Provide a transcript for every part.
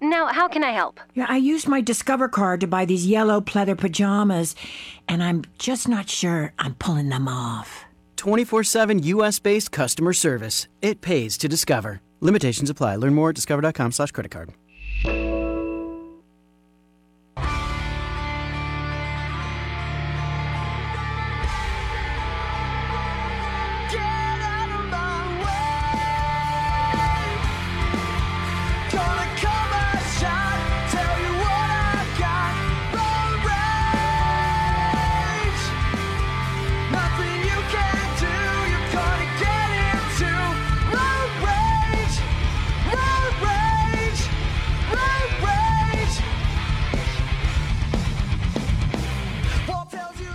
Now, how can I help? Yeah, I used my Discover card to buy these yellow pleather pajamas, and I'm just not sure I'm pulling them off. 24/7 U.S.-based customer service. It pays to Discover. Limitations apply. Learn more at discover.com/creditcard.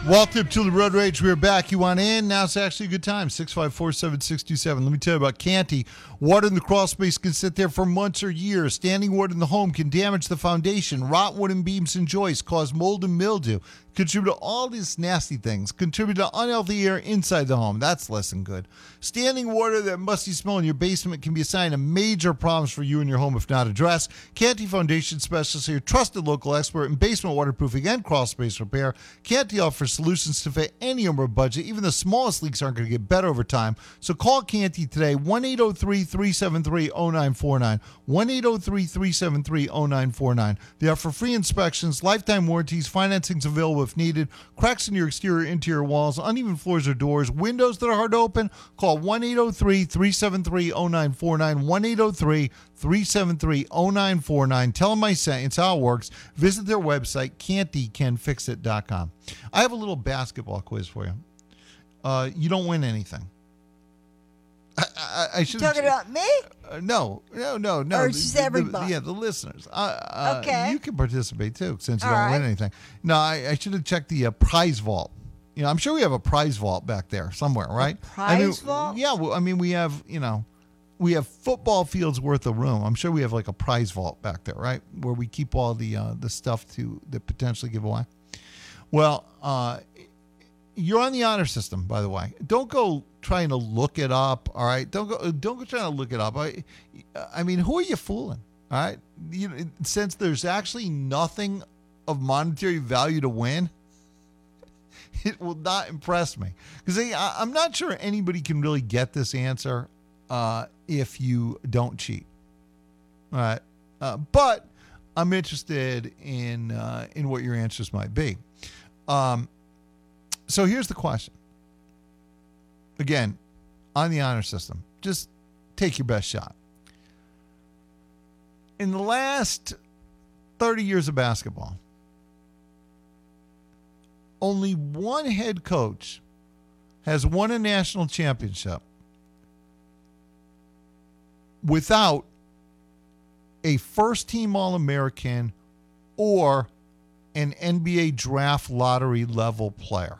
Welcome to the Road Rage. We're back. You want in? Now it's actually a good time. 654-7627. Let me tell you about Canty. Water in the crawl space can sit there for months or years. Standing water in the home can damage the foundation, rot wooden beams and joists, cause mold and mildew, contribute to all these nasty things, contribute to unhealthy air inside the home. That's less than good. Standing water, that musty smell in your basement can be a sign of major problems for you and your home if not addressed. Canty Foundation Specialists are your trusted local expert in basement waterproofing and crawl space repair. Canty offers solutions to fit any number of budget. Even the smallest leaks aren't going to get better over time. So call Canty today, 1-803-373-0949. 1-803-373-0949. They offer free inspections, lifetime warranties, financing's available if needed. Cracks in your exterior, interior walls, uneven floors or doors, windows that are hard to open, call 1-803-373-0949, 1-803-373-0949. Tell them I sent. It's how it works. Visit their website, cantycanfixit.com. I have a little basketball quiz for you. You don't win anything. I should talking about me? No. Or just everybody? Yeah, the listeners. Okay. You can participate, too, since you all don't win anything. No, I should have checked the prize vault. You know, I'm sure we have a prize vault back there somewhere, right? A prize vault? Yeah, well, I mean, we have, you know, we have football fields worth of room. I'm sure we have, like, a prize vault back there, right, where we keep all the stuff to that potentially give away. Well, you're on the honor system, by the way. Don't go trying to look it up, all right? Don't go trying to look it up. I mean, who are you fooling, all right? You know, since there's actually nothing of monetary value to win, it will not impress me. Because I'm not sure anybody can really get this answer if you don't cheat, all right? But I'm interested in what your answers might be. So here's the question. Again, on the honor system, just take your best shot. In the last 30 years of basketball, only one head coach has won a national championship without a first-team All-American or an NBA draft lottery level player.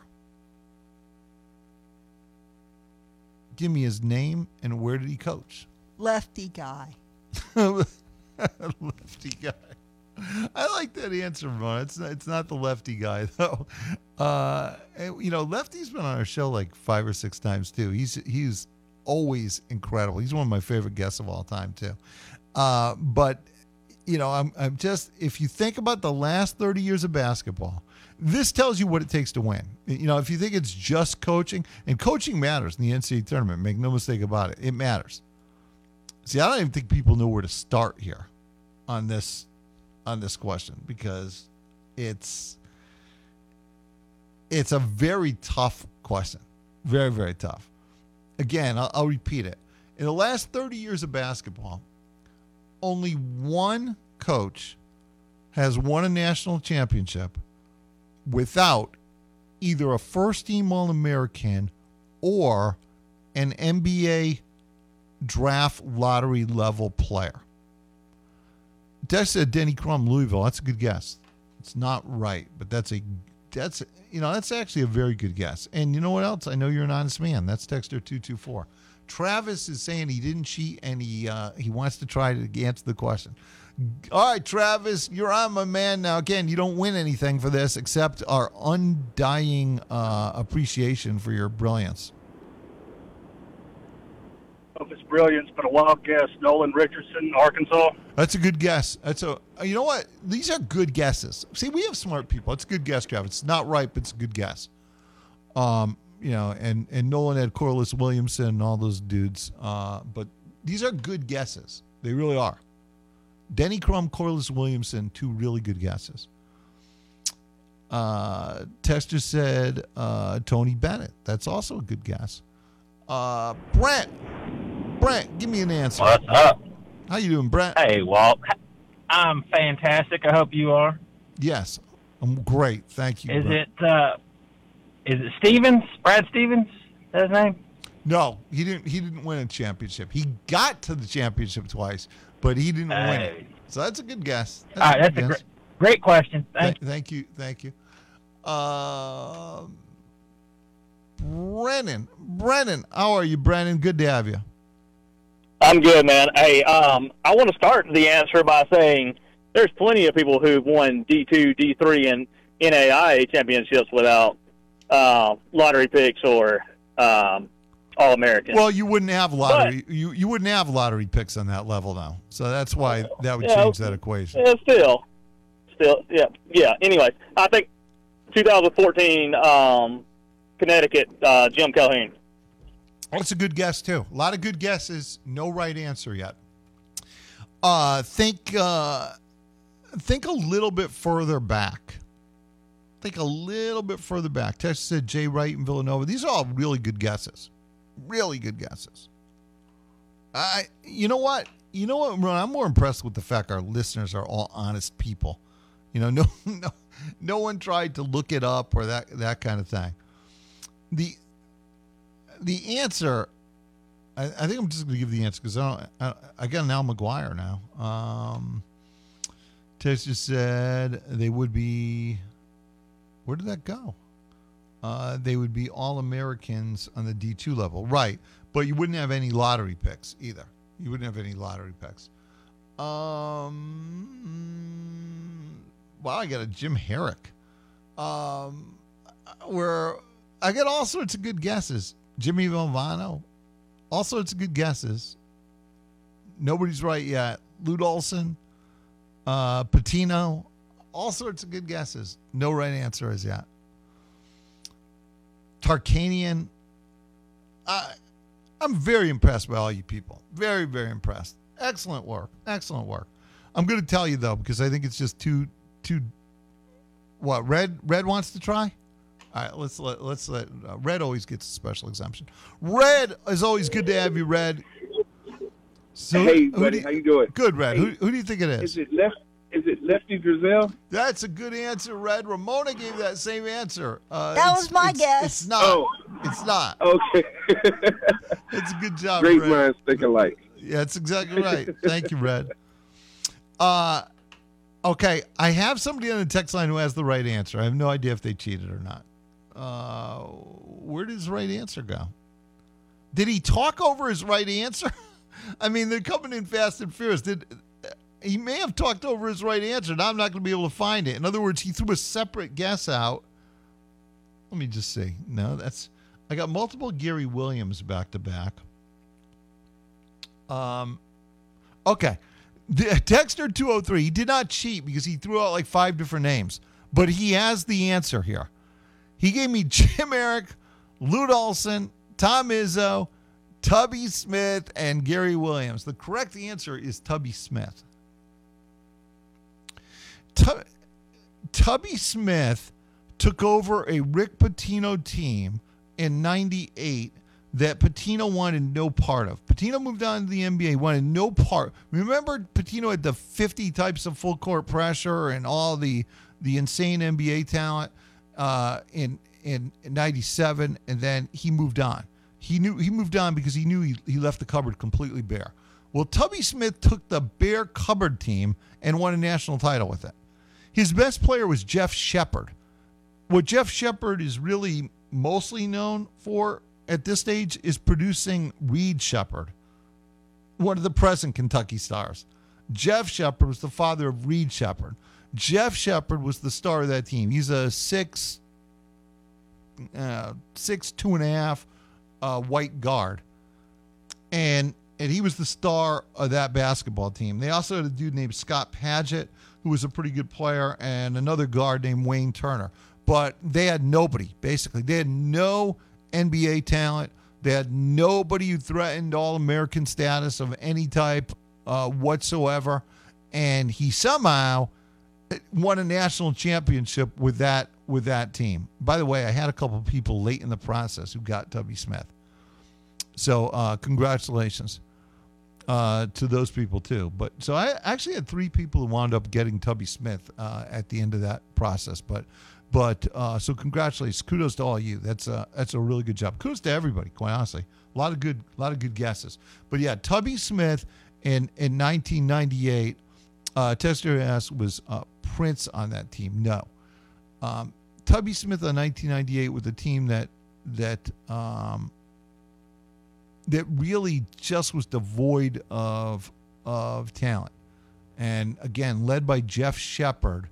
Give me his name and where did he coach? Lefty guy. Lefty guy. I like that answer, Mona. It's not the lefty guy, though. You know, Lefty's been on our show like 5 or 6 times, too. He's always incredible. He's one of my favorite guests of all time, too. But, you know, I'm just, if you think about the last 30 years of basketball, this tells you what it takes to win. You know, if you think it's just coaching, and coaching matters in the NCAA tournament, make no mistake about it. It matters. See, I don't even think people know where to start here on this question, because it's a very tough question. Very, very tough. Again, I'll repeat it. In the last 30 years of basketball, only one coach has won a national championship without either a first-team All-American or an NBA draft lottery-level player. That's said Denny Crum, Louisville. That's a good guess. It's not right, but that's actually a very good guess. And you know what else? I know you're an honest man. That's Texter 224. Travis is saying he didn't cheat, and he wants to try to answer the question. All right, Travis, you're on, my man. Now, again, you don't win anything for this except our undying appreciation for your brilliance. Well, if it's brilliance, but a wild guess, Nolan Richardson, Arkansas. That's a good guess. You know what? These are good guesses. See, we have smart people. It's a good guess, Jeff. It's not right, but it's a good guess. You know, and Nolan had Corliss Williamson and all those dudes. But these are good guesses. They really are. Denny Crum, Corliss Williamson, two really good guesses. Texter said Tony Bennett. That's also a good guess. Brent, give me an answer. What's up? How you doing, Brent? Hey, Walt. I'm fantastic. I hope you are. Yes, I'm great. Thank you. Is it Stevens? Brad Stevens? Is that his name? No, he didn't win a championship. He got to the championship twice, but he didn't win it. So that's a good guess. That's a great question. Thank you. Brennan, how are you, Brennan? Good to have you. I'm good, man. Hey, I want to start the answer by saying there's plenty of people who've won D2, D3, and NAIA championships without lottery picks or All-American. Well, you wouldn't have lottery. You wouldn't have lottery picks on that level now, so that's why that would change that equation. Yeah, still. Anyway, I think 2014 Connecticut Jim Calhoun. That's a good guess too. A lot of good guesses. No right answer yet. Think a little bit further back. Texas said Jay Wright and Villanova. These are all really good guesses. You know what, Ron? I'm more impressed with the fact our listeners are all honest people. You know, no one tried to look it up or that kind of thing. The answer, I think I'm just going to give the answer because I got an Al McGuire now. Tess just said they would be. Where did that go? They would be All-Americans on the D2 level. Right. But you wouldn't have any lottery picks either. Wow, I got a Jim Harrick. Where I got all sorts of good guesses. Jimmy Valvano. All sorts of good guesses. Nobody's right yet. Lou Dolson. Pitino. All sorts of good guesses. No right answer as yet. Tarkanian. I'm very impressed by all you people. Very, very impressed. Excellent work. I'm going to tell you, though, because I think it's just too. What, Red wants to try? All right, let's let Red always gets a special exemption. Red is always good to have you, Red. So, hey, buddy, how you doing? Good, Red. Hey, who do you think it is? Is it Lefty Brazel? That's a good answer, Red. Ramona gave that same answer. That was my guess. It's not. Oh. It's not. Okay. It's a good job, Red. Great minds think alike. Yeah, that's exactly right. Thank you, Red. Okay, I have somebody on the text line who has the right answer. I have no idea if they cheated or not. Where does right answer go? Did he talk over his right answer? I mean, they're coming in fast and furious. He may have talked over his right answer, and I'm not going to be able to find it. In other words, he threw a separate guess out. Let me just see. No, I got multiple Gary Williams back to back. Okay. The Texter 203, he did not cheat because he threw out like five different names, but he has the answer here. He gave me Jim Harrick, Lou Dolson, Tom Izzo, Tubby Smith, and Gary Williams. The correct answer is Tubby Smith. Tubby Smith took over a Rick Pitino team in 98 that Pitino wanted no part of. Pitino moved on to the NBA, wanted no part. Remember, Pitino had the 50 types of full court pressure and all the insane NBA talent in 97, and then he moved on. Because he knew he left the cupboard completely bare. Well, Tubby Smith took the bare cupboard team and won a national title with it. His best player was Jeff Sheppard. What Jeff Sheppard is really mostly known for at this stage is producing Reed Sheppard, one of the present Kentucky stars. Jeff Sheppard was the father of Reed Sheppard. Jeff Sheppard was the star of that team. He's a 6'2" white guard. And and he was the star of that basketball team. They also had a dude named Scott Padgett, who was a pretty good player, and another guard named Wayne Turner. But they had nobody, basically. They had no NBA talent. They had nobody who threatened All-American status of any type whatsoever. And he somehow won a national championship with that team. By the way, I had a couple of people late in the process who got Tubby Smith. So congratulations to those people too. But so I actually had three people who wound up getting Tubby Smith at the end of that process. But so congratulations, kudos to all you. That's a really good job. Kudos to everybody, quite honestly. A lot of good guesses. But yeah, Tubby Smith in 1998. Tester asked, was Prince on that team? No. Tubby Smith in 1998 with a team that really just was devoid of talent. And again, led by Jeff Sheppard,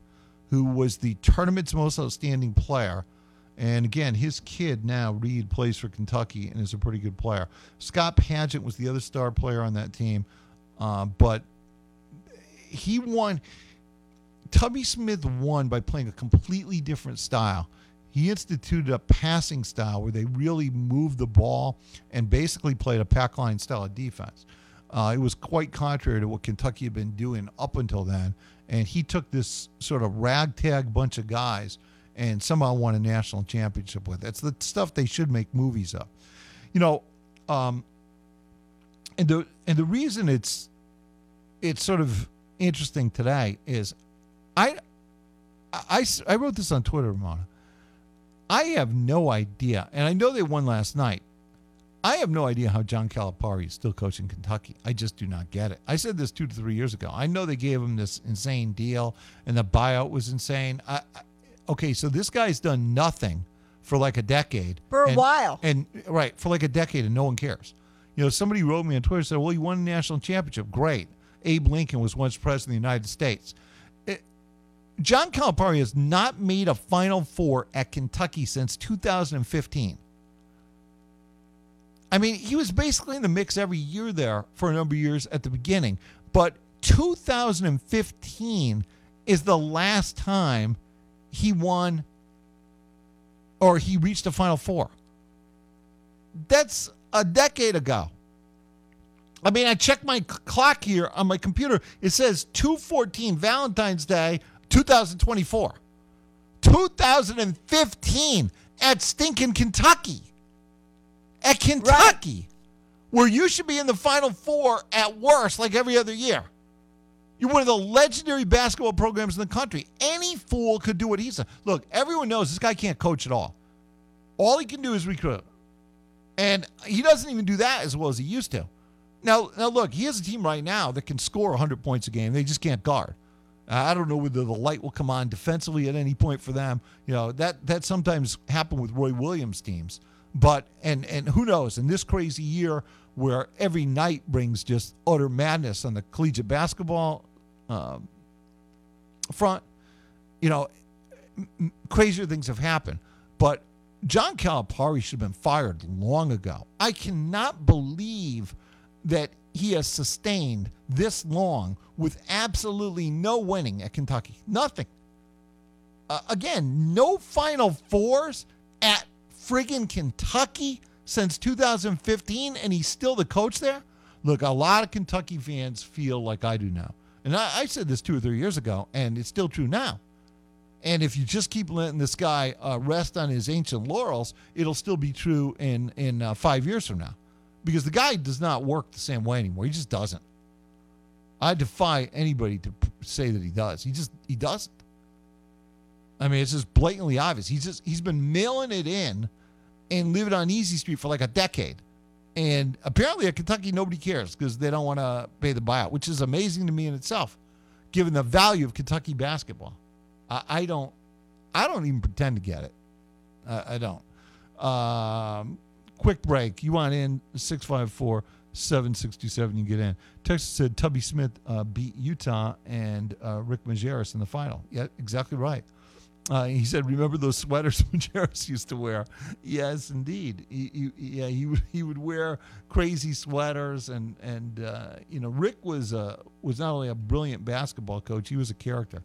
who was the tournament's most outstanding player. And again, his kid now, Reed, plays for Kentucky and is a pretty good player. Scott Padgett was the other star player on that team. But he won. Tubby Smith won by playing a completely different style. He instituted a passing style where they really moved the ball and basically played a pack line style of defense. It was quite contrary to what Kentucky had been doing up until then. And he took this sort of ragtag bunch of guys and somehow won a national championship with. That's the stuff they should make movies of. You know, and the reason it's sort of interesting today is I wrote this on Twitter, Ramona. I have no idea, and I know they won last night. I have no idea how John Calipari is still coaching Kentucky. I just do not get it. I said this 2 to 3 years ago. I know they gave him this insane deal, and the buyout was insane. Okay, so this guy's done nothing for like a decade. For like a decade, and no one cares. You know, somebody wrote me on Twitter and said, well, you won a national championship. Great. Abe Lincoln was once president of the United States. John Calipari has not made a Final Four at Kentucky since 2015. I mean, he was basically in the mix every year there for a number of years at the beginning. But 2015 is the last time he won or he reached the Final Four. That's a decade ago. I mean, I checked my clock here on my computer. It says 2/14, Valentine's Day, 2024. 2015 at stinking Kentucky. At Kentucky, right. Where you should be in the Final Four at worst, like every other year. You're one of the legendary basketball programs in the country. Any fool could do what he's done. Look, everyone knows this guy can't coach at all. All he can do is recruit. And he doesn't even do that as well as he used to. Now look, he has a team right now that can score 100 points a game. They just can't guard. I don't know whether the light will come on defensively at any point for them. You know, that sometimes happened with Roy Williams teams. But and who knows, in this crazy year where every night brings just utter madness on the collegiate basketball front, you know, crazier things have happened. But John Calipari should have been fired long ago. I cannot believe that he has sustained this long with absolutely no winning at Kentucky. Nothing. Again, no Final Fours at friggin' Kentucky since 2015, and he's still the coach there? Look, a lot of Kentucky fans feel like I do now. And I said this 2 or 3 years ago, and it's still true now. And if you just keep letting this guy rest on his ancient laurels, it'll still be true in 5 years from now. Because the guy does not work the same way anymore. He just doesn't. I defy anybody to say that he does. He doesn't. I mean, it's just blatantly obvious. He's been mailing it in and living on Easy Street for like a decade. And apparently at Kentucky, nobody cares because they don't want to pay the buyout, which is amazing to me in itself, given the value of Kentucky basketball. I don't even pretend to get it. I don't. Quick break. You want in, 654-7627, you get in. Texas said Tubby Smith beat Utah and Rick Majerus in the final. Yeah, exactly right. He said, "Remember those sweaters Majerus used to wear?" Yes, indeed. He would wear crazy sweaters, and Rick was not only a brilliant basketball coach, he was a character.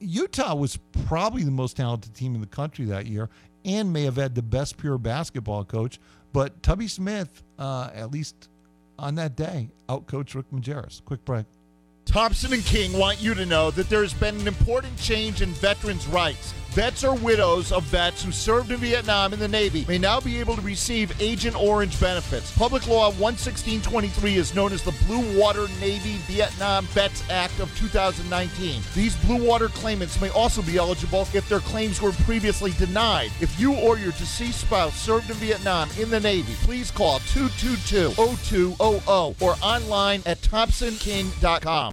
Utah was probably the most talented team in the country that year, and may have had the best pure basketball coach. But Tubby Smith, at least on that day, outcoached Rick Majerus. Quick break. Thompson and King want you to know that there has been an important change in veterans' rights. Vets or widows of vets who served in Vietnam in the Navy may now be able to receive Agent Orange benefits. Public Law 11623 is known as the Blue Water Navy Vietnam Vets Act of 2019. These Blue Water claimants may also be eligible if their claims were previously denied. If you or your deceased spouse served in Vietnam in the Navy, please call 222-0200 or online at ThompsonKing.com.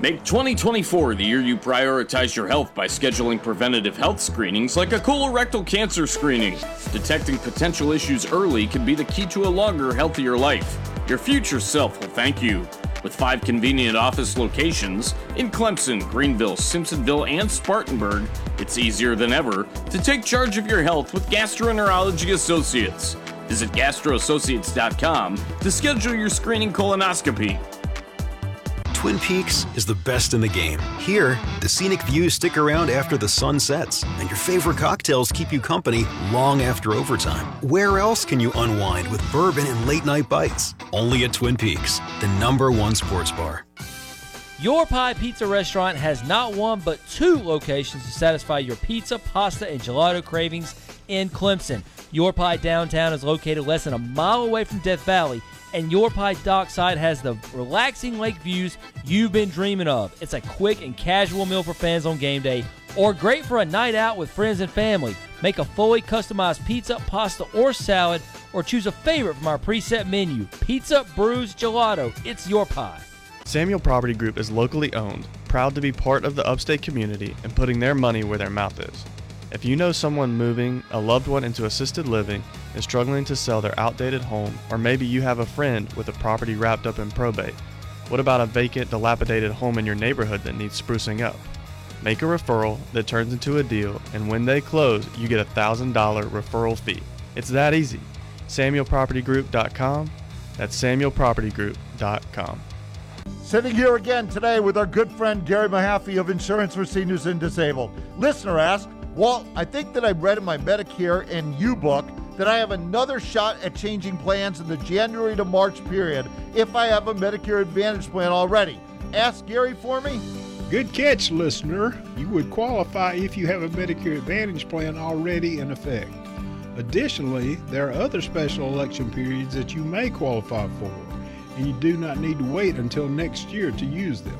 Make 2024 the year you prioritize your health by scheduling preventative health screenings like a colorectal cancer screening. Detecting potential issues early can be the key to a longer, healthier life. Your future self will thank you. With 5 convenient office locations in Clemson, Greenville, Simpsonville, and Spartanburg, it's easier than ever to take charge of your health with Gastroenterology Associates. Visit gastroassociates.com to schedule your screening colonoscopy. Twin Peaks is the best in the game. Here, the scenic views stick around after the sun sets, and your favorite cocktails keep you company long after overtime. Where else can you unwind with bourbon and late-night bites? Only at Twin Peaks, the #1 sports bar. Your Pie Pizza Restaurant has not one but 2 locations to satisfy your pizza, pasta, and gelato cravings in Clemson. Your Pie Downtown is located less than a mile away from Death Valley, and Your Pie Dockside has the relaxing lake views you've been dreaming of. It's a quick and casual meal for fans on game day, or great for a night out with friends and family. Make a fully customized pizza, pasta, or salad, or choose a favorite from our preset menu. Pizza, brews, gelato, it's Your Pie. Samuel Property Group is locally owned, proud to be part of the upstate community and putting their money where their mouth is. If you know someone moving a loved one into assisted living and struggling to sell their outdated home, or maybe you have a friend with a property wrapped up in probate, what about a vacant, dilapidated home in your neighborhood that needs sprucing up? Make a referral that turns into a deal, and when they close, you get a $1,000 referral fee. It's that easy. SamuelPropertyGroup.com. That's SamuelPropertyGroup.com. Sitting here again today with our good friend Gary Mahaffey of Insurance for Seniors and Disabled. Listener asked, "Walt, I think that I read in my Medicare and You book that I have another shot at changing plans in the January to March period if I have a Medicare Advantage plan already. Ask Gary for me?" Good catch, listener. You would qualify if you have a Medicare Advantage plan already in effect. Additionally, there are other special election periods that you may qualify for, and you do not need to wait until next year to use them.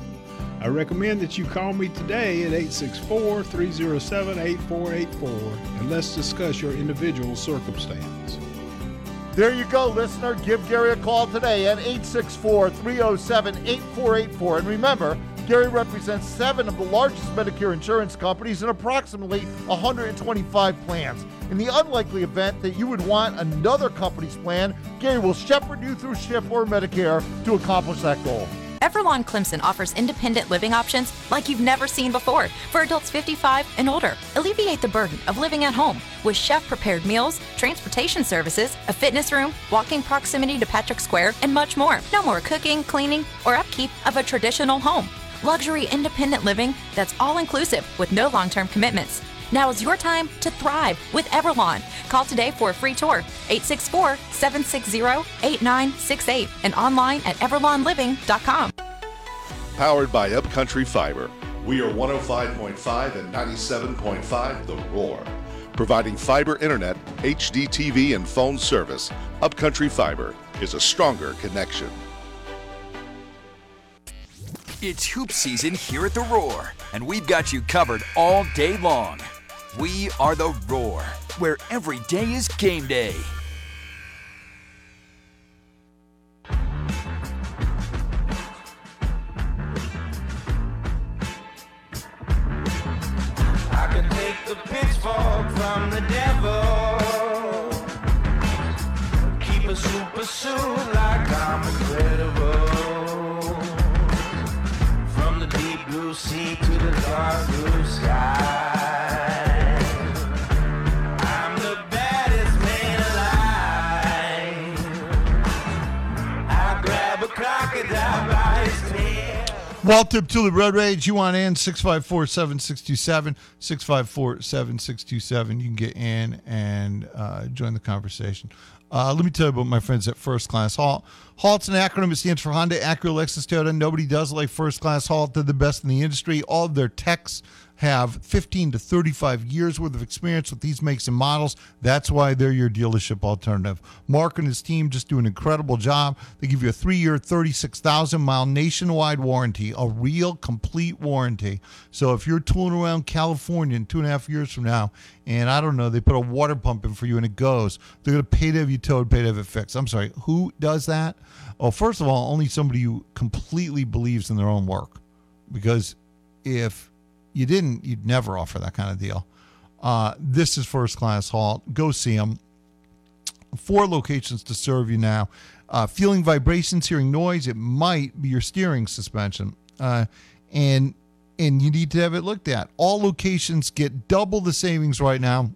I recommend that you call me today at 864-307-8484 and let's discuss your individual circumstance. There you go, listener. Give Gary a call today at 864-307-8484. And remember, Gary represents 7 of the largest Medicare insurance companies and approximately 125 plans. In the unlikely event that you would want another company's plan, Gary will shepherd you through SHIP or Medicare to accomplish that goal. Everlong Clemson offers independent living options like you've never seen before for adults 55 and older. Alleviate the burden of living at home with chef-prepared meals, transportation services, a fitness room, walking proximity to Patrick Square, and much more. No more cooking, cleaning, or upkeep of a traditional home. Luxury independent living that's all-inclusive with no long-term commitments. Now is your time to thrive with Everlong. Call today for a free tour, 864-760-8968, and online at everlongliving.com. Powered by Upcountry Fiber. We are 105.5 and 97.5 The Roar. Providing fiber internet, HD TV, and phone service, Upcountry Fiber is a stronger connection. It's hoop season here at The Roar, and we've got you covered all day long. We are The Roar, where every day is game day. I can take the pitchfork from the devil, keep a super suit like I'm incredible, from the deep blue sea to the dark blue sky. Walt Tip Tulip Road Rage, you want in, 654-7627, 654-7627. You can get in and join the conversation. Let me tell you about my friends at First Class Halt. Halt's an acronym. It stands for Honda, Acura, Lexus, Toyota. Nobody does like First Class Halt. They're the best in the industry. All of their techs have 15 to 35 years worth of experience with these makes and models. That's why they're your dealership alternative. Mark and his team just do an incredible job. They give you a 3-year, 36,000-mile nationwide warranty, a real complete warranty. So if you're tooling around California in 2.5 years from now, and I don't know, they put a water pump in for you and it goes, they're going to pay to have you towed, pay to have it fixed. I'm sorry, who does that? Well, first of all, only somebody who completely believes in their own work, because if you didn't, you'd never offer that kind of deal. This is First Class Halt. Go see them. 4 locations to serve you now. Feeling vibrations, hearing noise, it might be your steering suspension. And you need to have it looked at. All locations get double the savings right now.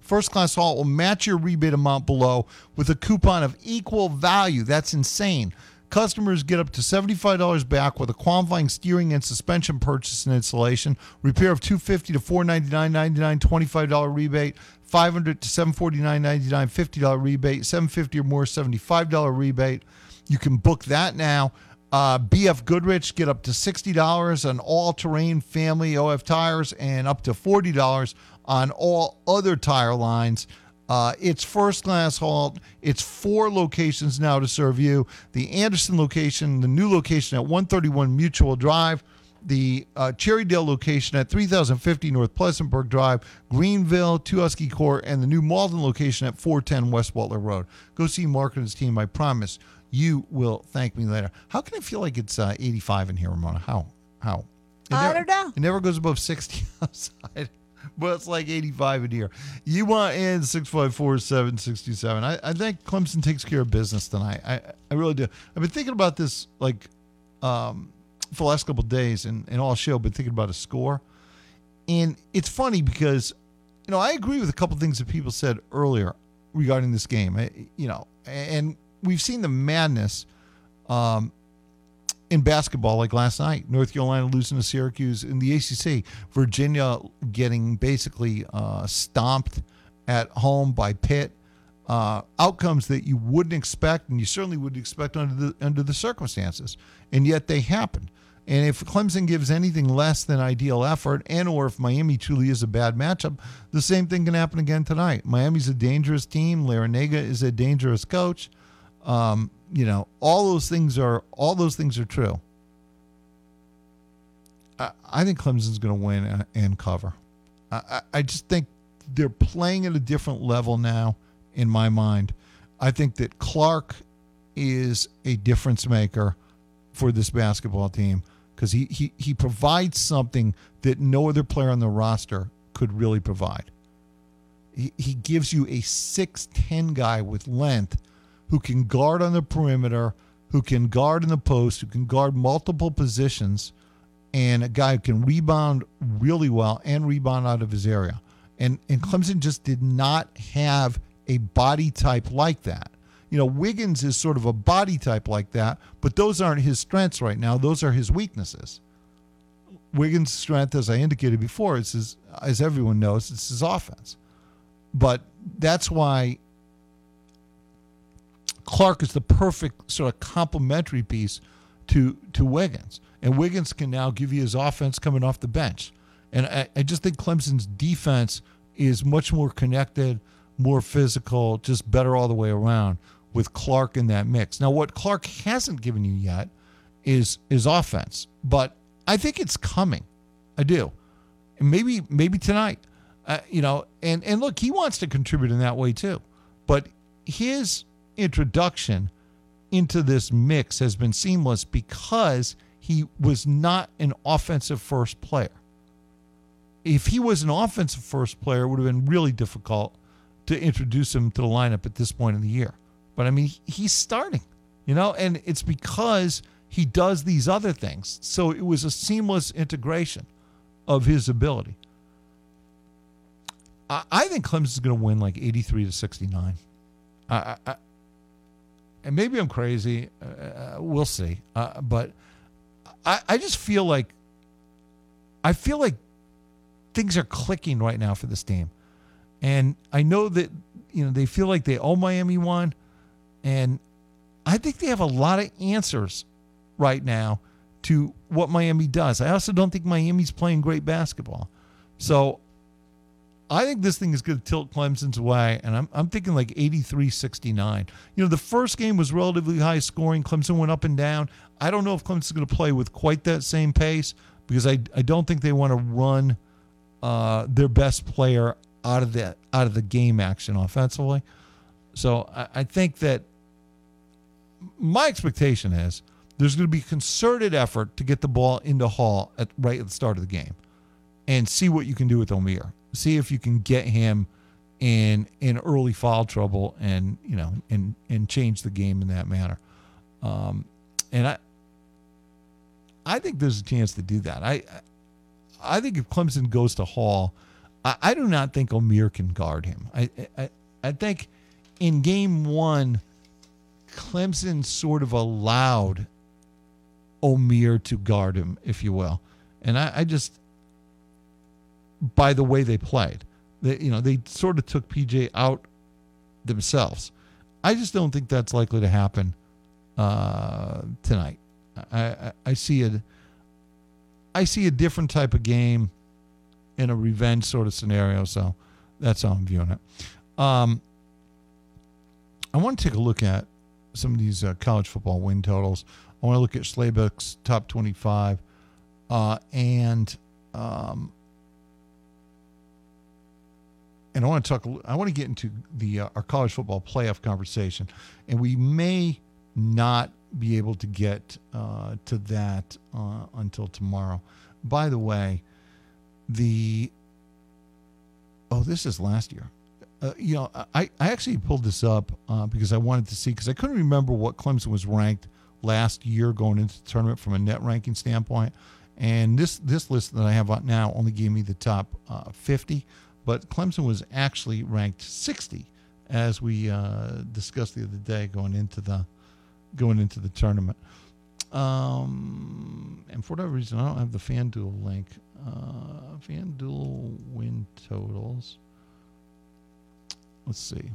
First Class Halt will match your rebate amount below with a coupon of equal value. That's insane. Customers get up to $75 back with a qualifying steering and suspension purchase and installation, repair of $250 to $499.99, $25 rebate, $500 to $749.99, $50 rebate, $750 or more, $75 rebate. You can book that now. BF Goodrich, get up to $60 on all-terrain family OF tires and up to $40 on all other tire lines. It's First Class Halt. It's 4 locations now to serve you. The Anderson location, the new location at 131 Mutual Drive, the Cherrydale location at 3050 North Pleasantburg Drive, Greenville, Tuskegee Court, and the new Malden location at 410 West Butler Road. Go see Mark and his team. I promise you will thank me later. How can I feel like it's 85 in here, Ramona? How? I don't know. It never goes above 60 outside. But it's like 85 in here. You want in 654-767. I think Clemson takes care of business tonight. I really do. I've been thinking about this like for the last couple of days and all show. I've been thinking about a score. And it's funny because, you know, I agree with a couple of things that people said earlier regarding this game. You know, and we've seen the madness in basketball, like last night, North Carolina losing to Syracuse in the ACC, Virginia getting basically stomped at home by Pitt, outcomes that you wouldn't expect, and you certainly wouldn't expect under the circumstances, and yet they happened. And if Clemson gives anything less than ideal effort, and or if Miami truly is a bad matchup, the same thing can happen again tonight. Miami's a dangerous team. Larinaga is a dangerous coach. You know, all those things are true. I think Clemson's going to win and cover. I just think they're playing at a different level now. In my mind, I think that Clark is a difference maker for this basketball team because he provides something that no other player on the roster could really provide. He gives you a 6'10" guy with length, who can guard on the perimeter, who can guard in the post, who can guard multiple positions, and a guy who can rebound really well and rebound out of his area. And Clemson just did not have a body type like that. You know, Wiggins is sort of a body type like that, but those aren't his strengths right now. Those are his weaknesses. Wiggins' strength, as I indicated before, is his, as everyone knows, it's his offense. But that's why Clark is the perfect sort of complementary piece to Wiggins. And Wiggins can now give you his offense coming off the bench. And I just think Clemson's defense is much more connected, more physical, just better all the way around with Clark in that mix. Now, what Clark hasn't given you yet is offense. But I think it's coming. I do. Maybe tonight. And look, he wants to contribute in that way too. But his introduction into this mix has been seamless because he was not an offensive first player. If he was an offensive first player, it would have been really difficult to introduce him to the lineup at this point in the year. But I mean, he's starting, and it's because he does these other things. So it was a seamless integration of his ability. I think Clemson's going to win like 83-69. And maybe I'm crazy. We'll see. But I just feel like things are clicking right now for this team. And I know that, they feel like they owe Miami one. And I think they have a lot of answers right now to what Miami does. I also don't think Miami's playing great basketball. So I think this thing is going to tilt Clemson's way, and I'm thinking like 83-69. The first game was relatively high scoring. Clemson went up and down. I don't know if Clemson's going to play with quite that same pace because I don't think they want to run their best player out of the game action offensively. So I think that my expectation is there's going to be concerted effort to get the ball into Hall right at the start of the game and see what you can do with O'Meara. See if you can get him in early foul trouble and and change the game in that manner. And I think there's a chance to do that. I think if Clemson goes to Hall, I do not think O'Meara can guard him. I think in game one, Clemson sort of allowed O'Meara to guard him, if you will. And I just, by the way they played, they sort of took PJ out themselves. I just don't think that's likely to happen tonight. I see a different type of game in a revenge sort of scenario, so that's how I'm viewing it. I want to take a look at some of these college football win totals. I want to look at Schleybuck's top 25 and I want to talk. I want to get into our college football playoff conversation, and we may not be able to get to that until tomorrow. By the way, this is last year. I actually pulled this up because I wanted to see, because I couldn't remember what Clemson was ranked last year going into the tournament from a net ranking standpoint, and this list that I have out now only gave me the top 50. But Clemson was actually ranked 60, as we discussed the other day, going into the tournament. And for whatever reason, I don't have the FanDuel link. FanDuel win totals. Let's see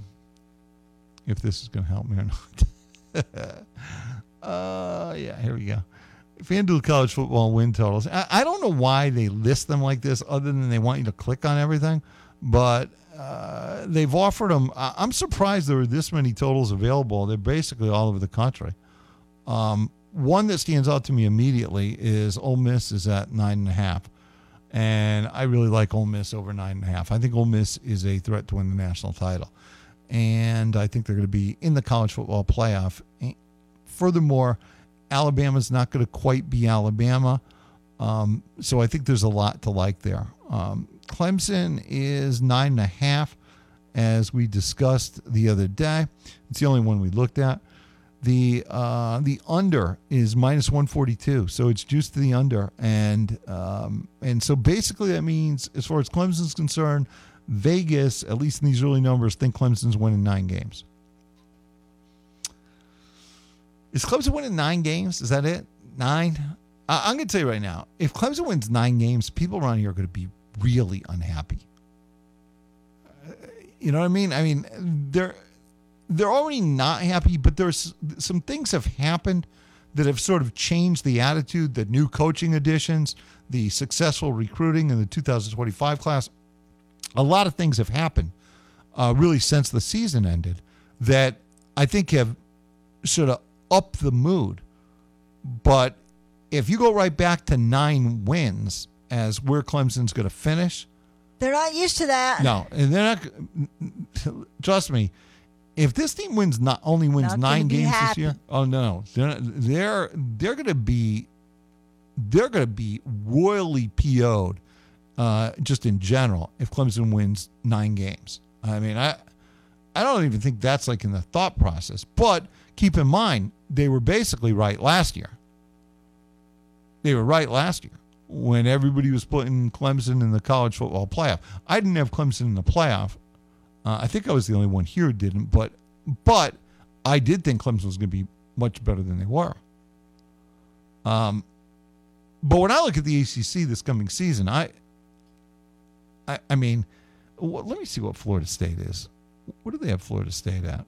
if this is going to help me or not. Yeah, here we go. FanDuel college football win totals. I don't know why they list them like this other than they want you to click on everything, but they've offered them. I'm surprised there were this many totals available. They're basically all over the country. One that stands out to me immediately is Ole Miss is at 9.5, and I really like Ole Miss over 9.5. I think Ole Miss is a threat to win the national title, and I think they're going to be in the college football playoff. Furthermore, Alabama's not going to quite be Alabama. So I think there's a lot to like there. Clemson is 9.5, as we discussed the other day. It's the only one we looked at. The under is -142. So it's juiced to the under. And so basically that means, as far as Clemson's concerned, Vegas, at least in these early numbers, think Clemson's winning 9 games. Is Clemson winning 9 games? Is that it? 9? I'm going to tell you right now, if Clemson wins 9 games, people around here are going to be really unhappy. You know what I mean? They're already not happy, but there's some things have happened that have sort of changed the attitude, the new coaching additions, the successful recruiting in the 2025 class. A lot of things have happened really since the season ended that I think have sort of up the mood, but if you go right back to 9 wins as where Clemson's going to finish, they're not used to that. No, and they're not. Trust me, if this team wins only wins 9 games this year, oh no, they're going to be royally PO'd just in general if Clemson wins 9 games. I mean, I don't even think that's like in the thought process. But keep in mind, they were basically right last year. They were right last year when everybody was putting Clemson in the college football playoff. I didn't have Clemson in the playoff. I think I was the only one here who didn't. But I did think Clemson was going to be much better than they were. But when I look at the ACC this coming season, I mean, let me see what Florida State is. What do they have Florida State at?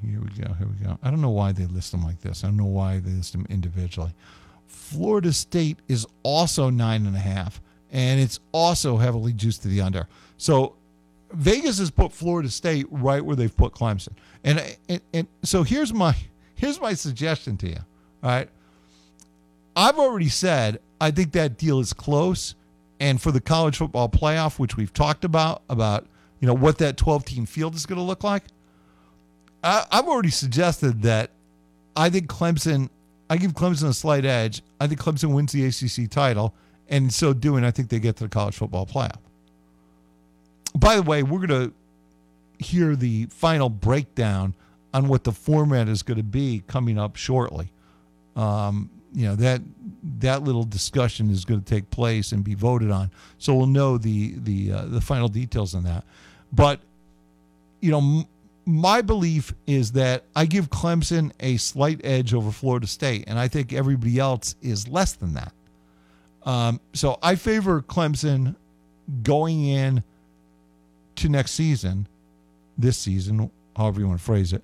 Here we go. I don't know why they list them like this. I don't know why they list them individually. Florida State is also 9.5, and it's also heavily juiced to the under. So Vegas has put Florida State right where they've put Clemson. And so here's my suggestion to you. All right. I've already said I think that deal is close, and for the college football playoff, which we've talked about what that 12-team field is going to look like, I've already suggested that I give Clemson a slight edge. I think Clemson wins the ACC title, and in so doing, I think they get to the college football playoff. By the way, we're going to hear the final breakdown on what the format is going to be coming up shortly. That little discussion is going to take place and be voted on, so we'll know the final details on that. But my belief is that I give Clemson a slight edge over Florida State, and I think everybody else is less than that. So I favor Clemson going in to this season, however you want to phrase it,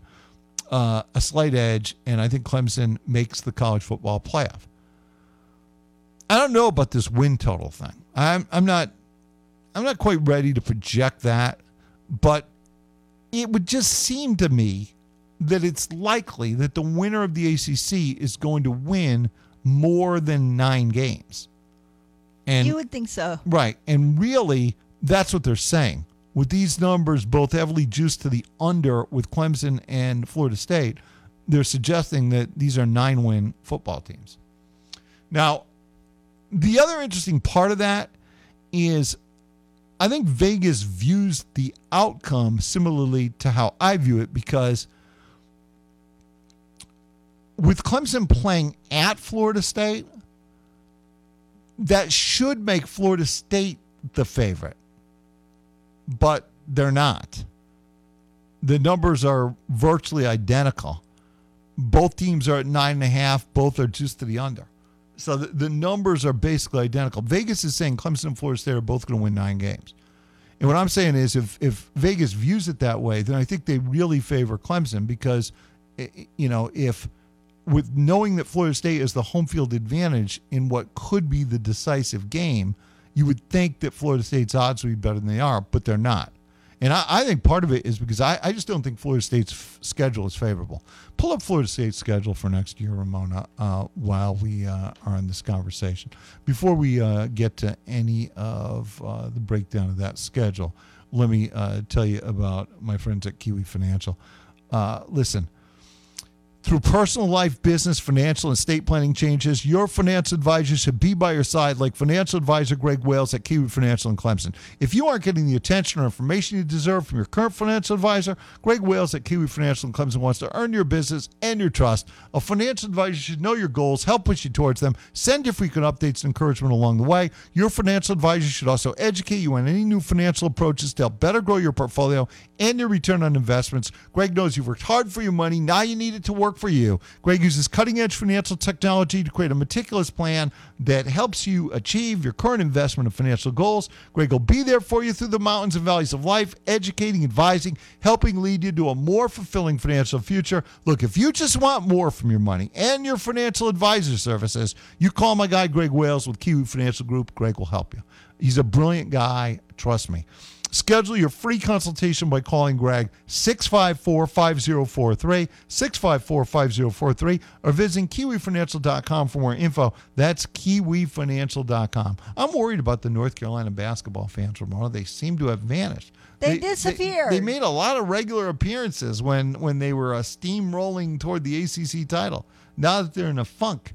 a slight edge, and I think Clemson makes the college football playoff. I don't know about this win total thing. I'm not quite ready to project that, but it would just seem to me that it's likely that the winner of the ACC is going to win more than 9 games. And you would think so. Right. And really, that's what they're saying. With these numbers both heavily juiced to the under with Clemson and Florida State, they're suggesting that these are 9-win football teams. Now, the other interesting part of that is I think Vegas views the outcome similarly to how I view it, because with Clemson playing at Florida State, that should make Florida State the favorite. But they're not. The numbers are virtually identical. Both teams are at 9.5. Both are just to the under. So the numbers are basically identical. Vegas is saying Clemson and Florida State are both going to win 9 games. And what I'm saying is if Vegas views it that way, then I think they really favor Clemson, because, if with knowing that Florida State is the home field advantage in what could be the decisive game, you would think that Florida State's odds would be better than they are, but they're not. And I think part of it is because I just don't think Florida State's schedule is favorable. Pull up Florida State's schedule for next year, Ramona, while we are in this conversation. Before we get to any of the breakdown of that schedule, let me tell you about my friends at Kiwi Financial. Listen. Through personal life, business, financial, and estate planning changes, your financial advisor should be by your side, like financial advisor Greg Wales at Kiwi Financial in Clemson. If you aren't getting the attention or information you deserve from your current financial advisor, Greg Wales at Kiwi Financial in Clemson wants to earn your business and your trust. A financial advisor should know your goals, help push you towards them, send you frequent updates and encouragement along the way. Your financial advisor should also educate you on any new financial approaches to help better grow your portfolio and your return on investments. Greg knows you've worked hard for your money. Now you need it to work for you. Greg uses cutting-edge financial technology to create a meticulous plan that helps you achieve your current investment and financial goals. Greg will be there for you through the mountains and valleys of life, educating, advising, helping lead you to a more fulfilling financial future. Look, if you just want more from your money and your financial advisor services, you call my guy Greg Wales with Kiwi Financial Group. Greg will help you. He's a brilliant guy. Trust me. Schedule your free consultation by calling Greg 654-5043, 654-5043, or visiting kiwifinancial.com for more info. That's kiwifinancial.com. I'm worried about the North Carolina basketball fans, Ramona. They seem to have vanished. They disappeared. They made a lot of regular appearances when they were steamrolling toward the ACC title. Now that they're in a funk,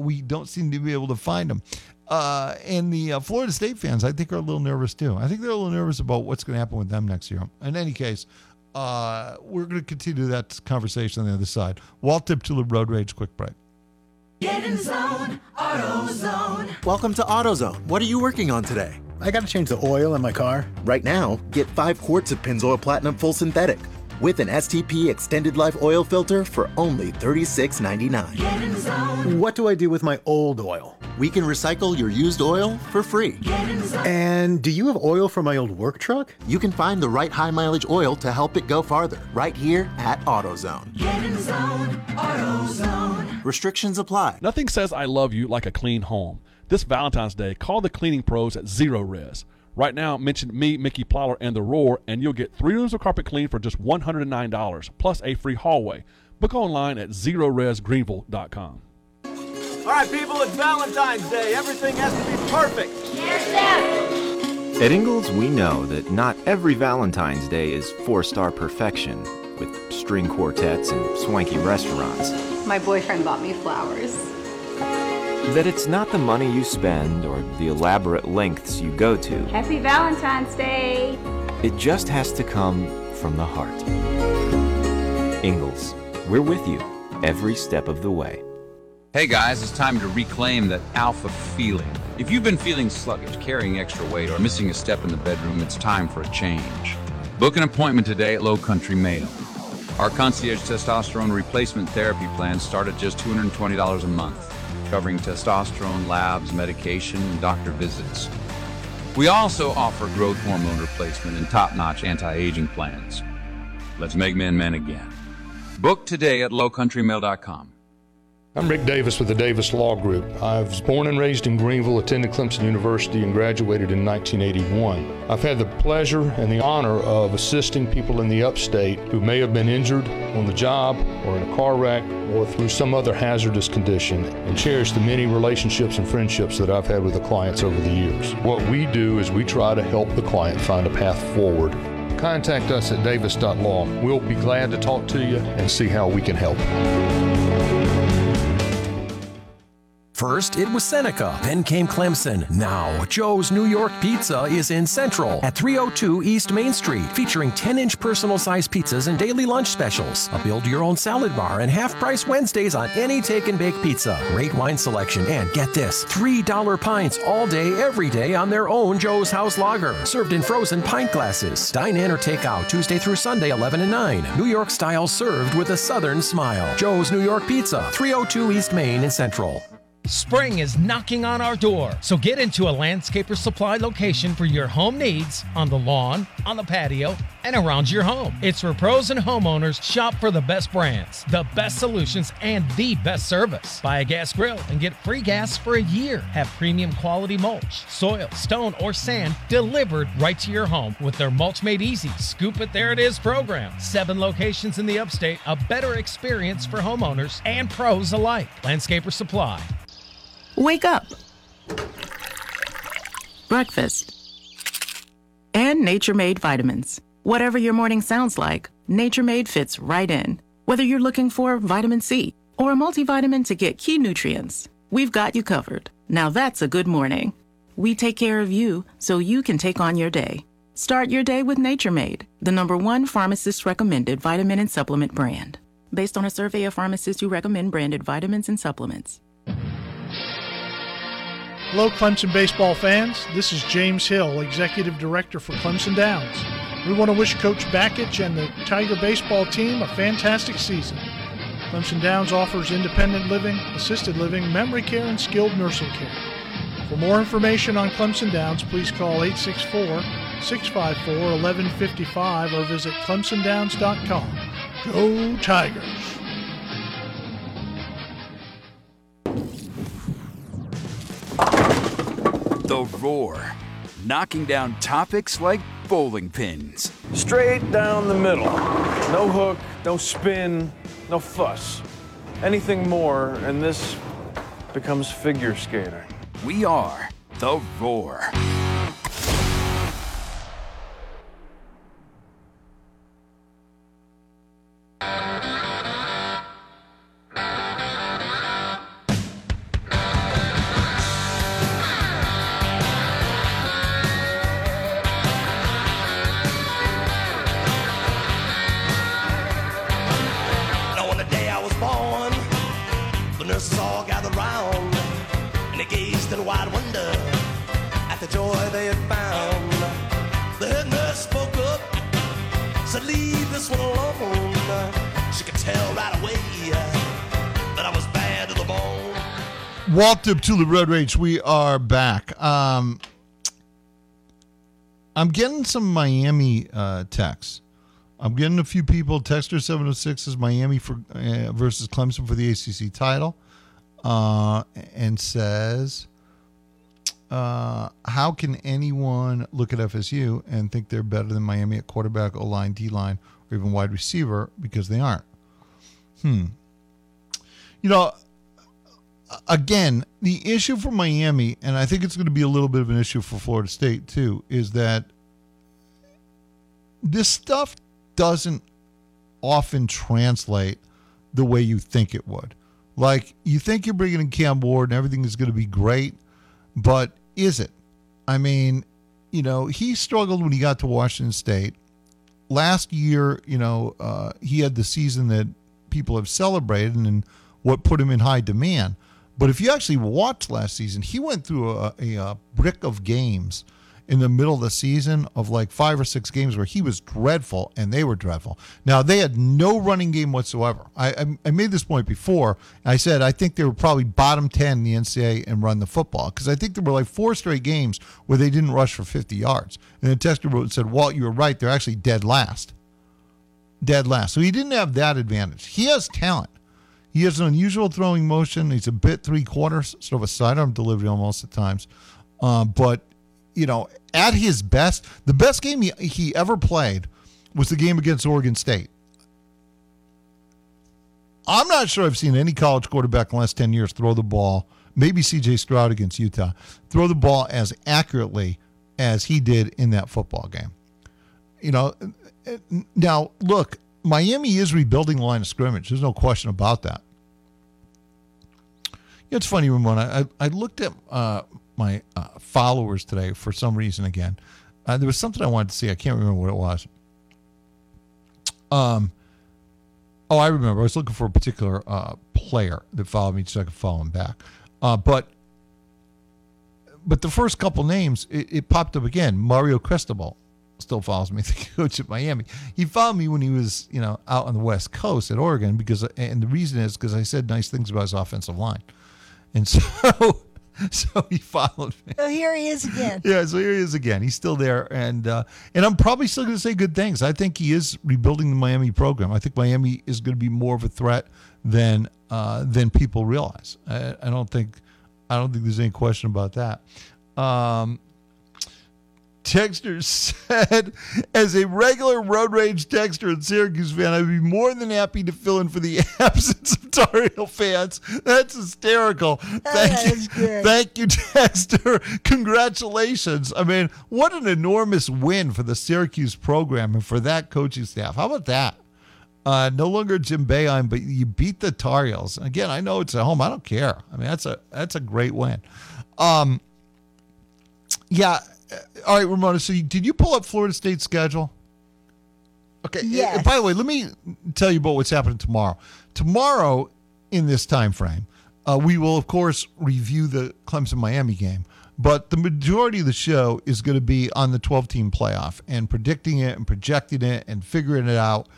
we don't seem to be able to find them. And the Florida State fans, I think, are a little nervous, too. I think they're a little nervous about what's going to happen with them next year. In any case, we're going to continue that conversation on the other side. Walt Tiptula, Road Rage, quick break. Get in zone, AutoZone. Welcome to AutoZone. What are you working on today? I got to change the oil in my car. Right now, get 5 quarts of Pennzoil Platinum Full Synthetic with an STP Extended Life Oil Filter for only $36.99. Get in zone. What do I do with my old oil? We can recycle your used oil for free. And do you have oil for my old work truck? You can find the right high-mileage oil to help it go farther right here at AutoZone. Get in zone, AutoZone. Restrictions apply. Nothing says I love you like a clean home. This Valentine's Day, call the cleaning pros at Zero Res. Right now, mention me, Mickey Ploller, and The Roar, and you'll get 3 rooms of carpet clean for just $109, plus a free hallway. Book online at zeroresgreenville.com. All right, people, it's Valentine's Day. Everything has to be perfect. Here's that. At Ingles, we know that not every Valentine's Day is four-star perfection with string quartets and swanky restaurants. My boyfriend bought me flowers. That it's not the money you spend or the elaborate lengths you go to. Happy Valentine's Day. It just has to come from the heart. Ingles, we're with you every step of the way. Hey guys, it's time to reclaim that alpha feeling. If you've been feeling sluggish, carrying extra weight, or missing a step in the bedroom, it's time for a change. Book an appointment today at Low Country Mail. Our concierge testosterone replacement therapy plans start at just $220 a month, covering testosterone, labs, medication, and doctor visits. We also offer growth hormone replacement and top-notch anti-aging plans. Let's make men again. Book today at lowcountrymail.com. I'm Rick Davis with the Davis Law Group. I was born and raised in Greenville, attended Clemson University, and graduated in 1981. I've had the pleasure and the honor of assisting people in the upstate who may have been injured on the job or in a car wreck or through some other hazardous condition, and cherish the many relationships and friendships that I've had with the clients over the years. What we do is we try to help the client find a path forward. Contact us at davis.law. We'll be glad to talk to you and see how we can help. First, it was Seneca, then came Clemson. Now, Joe's New York Pizza is in Central at 302 East Main Street, featuring 10-inch personal-sized pizzas and daily lunch specials, a build-your-own salad bar, and half-price Wednesdays on any take-and-bake pizza. Great wine selection, and get this, $3 pints all day, every day on their own Joe's House Lager, served in frozen pint glasses. Dine in or take out Tuesday through Sunday, 11 and 9. New York style served with a Southern smile. Joe's New York Pizza, 302 East Main in Central. Spring is knocking on our door, so get into a Landscaper Supply location for your home needs on the lawn, on the patio, and around your home. It's where pros and homeowners shop for the best brands, the best solutions, and the best service. Buy a gas grill and get free gas for a year. Have premium quality mulch, soil, stone, or sand delivered right to your home with their Mulch Made Easy Scoop It There It Is program. 7 locations in the upstate, a better experience for homeowners and pros alike. Landscaper Supply. Wake up, breakfast, and Nature Made vitamins. Whatever your morning sounds like, Nature Made fits right in. Whether you're looking for vitamin C or a multivitamin to get key nutrients, we've got you covered. Now that's a good morning. We take care of you so you can take on your day. Start your day with Nature Made, the #1 pharmacist recommended vitamin and supplement brand. Based on a survey of pharmacists who recommend branded vitamins and supplements. Hello, Clemson baseball fans. This is James Hill, Executive Director for Clemson Downs. We want to wish Coach Bakich and the Tiger baseball team a fantastic season. Clemson Downs offers independent living, assisted living, memory care, and skilled nursing care. For more information on Clemson Downs, please call 864-654-1155 or visit clemsondowns.com. Go Tigers! The Roar, knocking down topics like bowling pins. Straight down the middle. No hook, no spin, no fuss. Anything more, and this becomes figure skating. We are The Roar. Walked up to the Red Rates. We are back. I'm getting some Miami texts. I'm getting a few people. Texter 706 is Miami versus Clemson for the ACC title, and says, how can anyone look at FSU and think they're better than Miami at quarterback, O-line, D-line, or even wide receiver? Because they aren't. You know, again, the issue for Miami, and I think it's going to be a little bit of an issue for Florida State too, is that this stuff doesn't often translate the way you think it would. Like, you think you're bringing in Cam Ward and everything is going to be great, but is it? I mean, you know, he struggled when he got to Washington State. Last year, you know, he had the season that people have celebrated and what put him in high demand. But if you actually watched last season, he went through a brick of games in the middle of the season of like 5 or 6 games where he was dreadful and they were dreadful. Now, they had no running game whatsoever. I made this point before. I said I think they were probably bottom 10 in the NCAA in run the football, because I think there were like 4 straight games where they didn't rush for 50 yards. And the tester wrote and said, Walt, you were right. They're actually dead last. Dead last. So he didn't have that advantage. He has talent. He has an unusual throwing motion. He's a bit three-quarters, sort of a sidearm delivery almost at times. But, you know, at his best, the best game he ever played was the game against Oregon State. I'm not sure I've seen any college quarterback in the last 10 years throw the ball, maybe C.J. Stroud against Utah, throw the ball as accurately as he did in that football game. You know, now, look, Miami is rebuilding the line of scrimmage. There's no question about that. It's funny, Ramon. I looked at my followers today for some reason again. There was something I wanted to see. I can't remember what it was. Oh, I remember. I was looking for a particular player that followed me so I could follow him back. But the first couple names, it popped up again. Mario Cristobal still follows me, the coach at Miami. He followed me when he was, you know, out on the West Coast at Oregon, and the reason is because I said nice things about his offensive line, and so he followed me. So here he is again. Yeah, so here he is again. He's still there, and I'm probably still going to say good things. I think he is rebuilding the Miami program. I think Miami is going to be more of a threat than people realize. I don't think there's any question about that. Texter said, as a regular road rage texter and Syracuse fan, I'd be more than happy to fill in for the absence of Tar Heel fans. That's hysterical. Thank you, Texter. Congratulations. I mean, what an enormous win for the Syracuse program and for that coaching staff. How about that? No longer Jim Boeheim, but you beat the Tar Heels. Again, I know it's at home. I don't care. I mean, that's a great win. Yeah. All right, Ramona, so did you pull up Florida State's schedule? Okay. Yes. By the way, let me tell you about what's happening tomorrow. Tomorrow, in this time frame, we will, of course, review the Clemson-Miami game. But the majority of the show is going to be on the 12-team playoff and predicting it and projecting it and figuring it out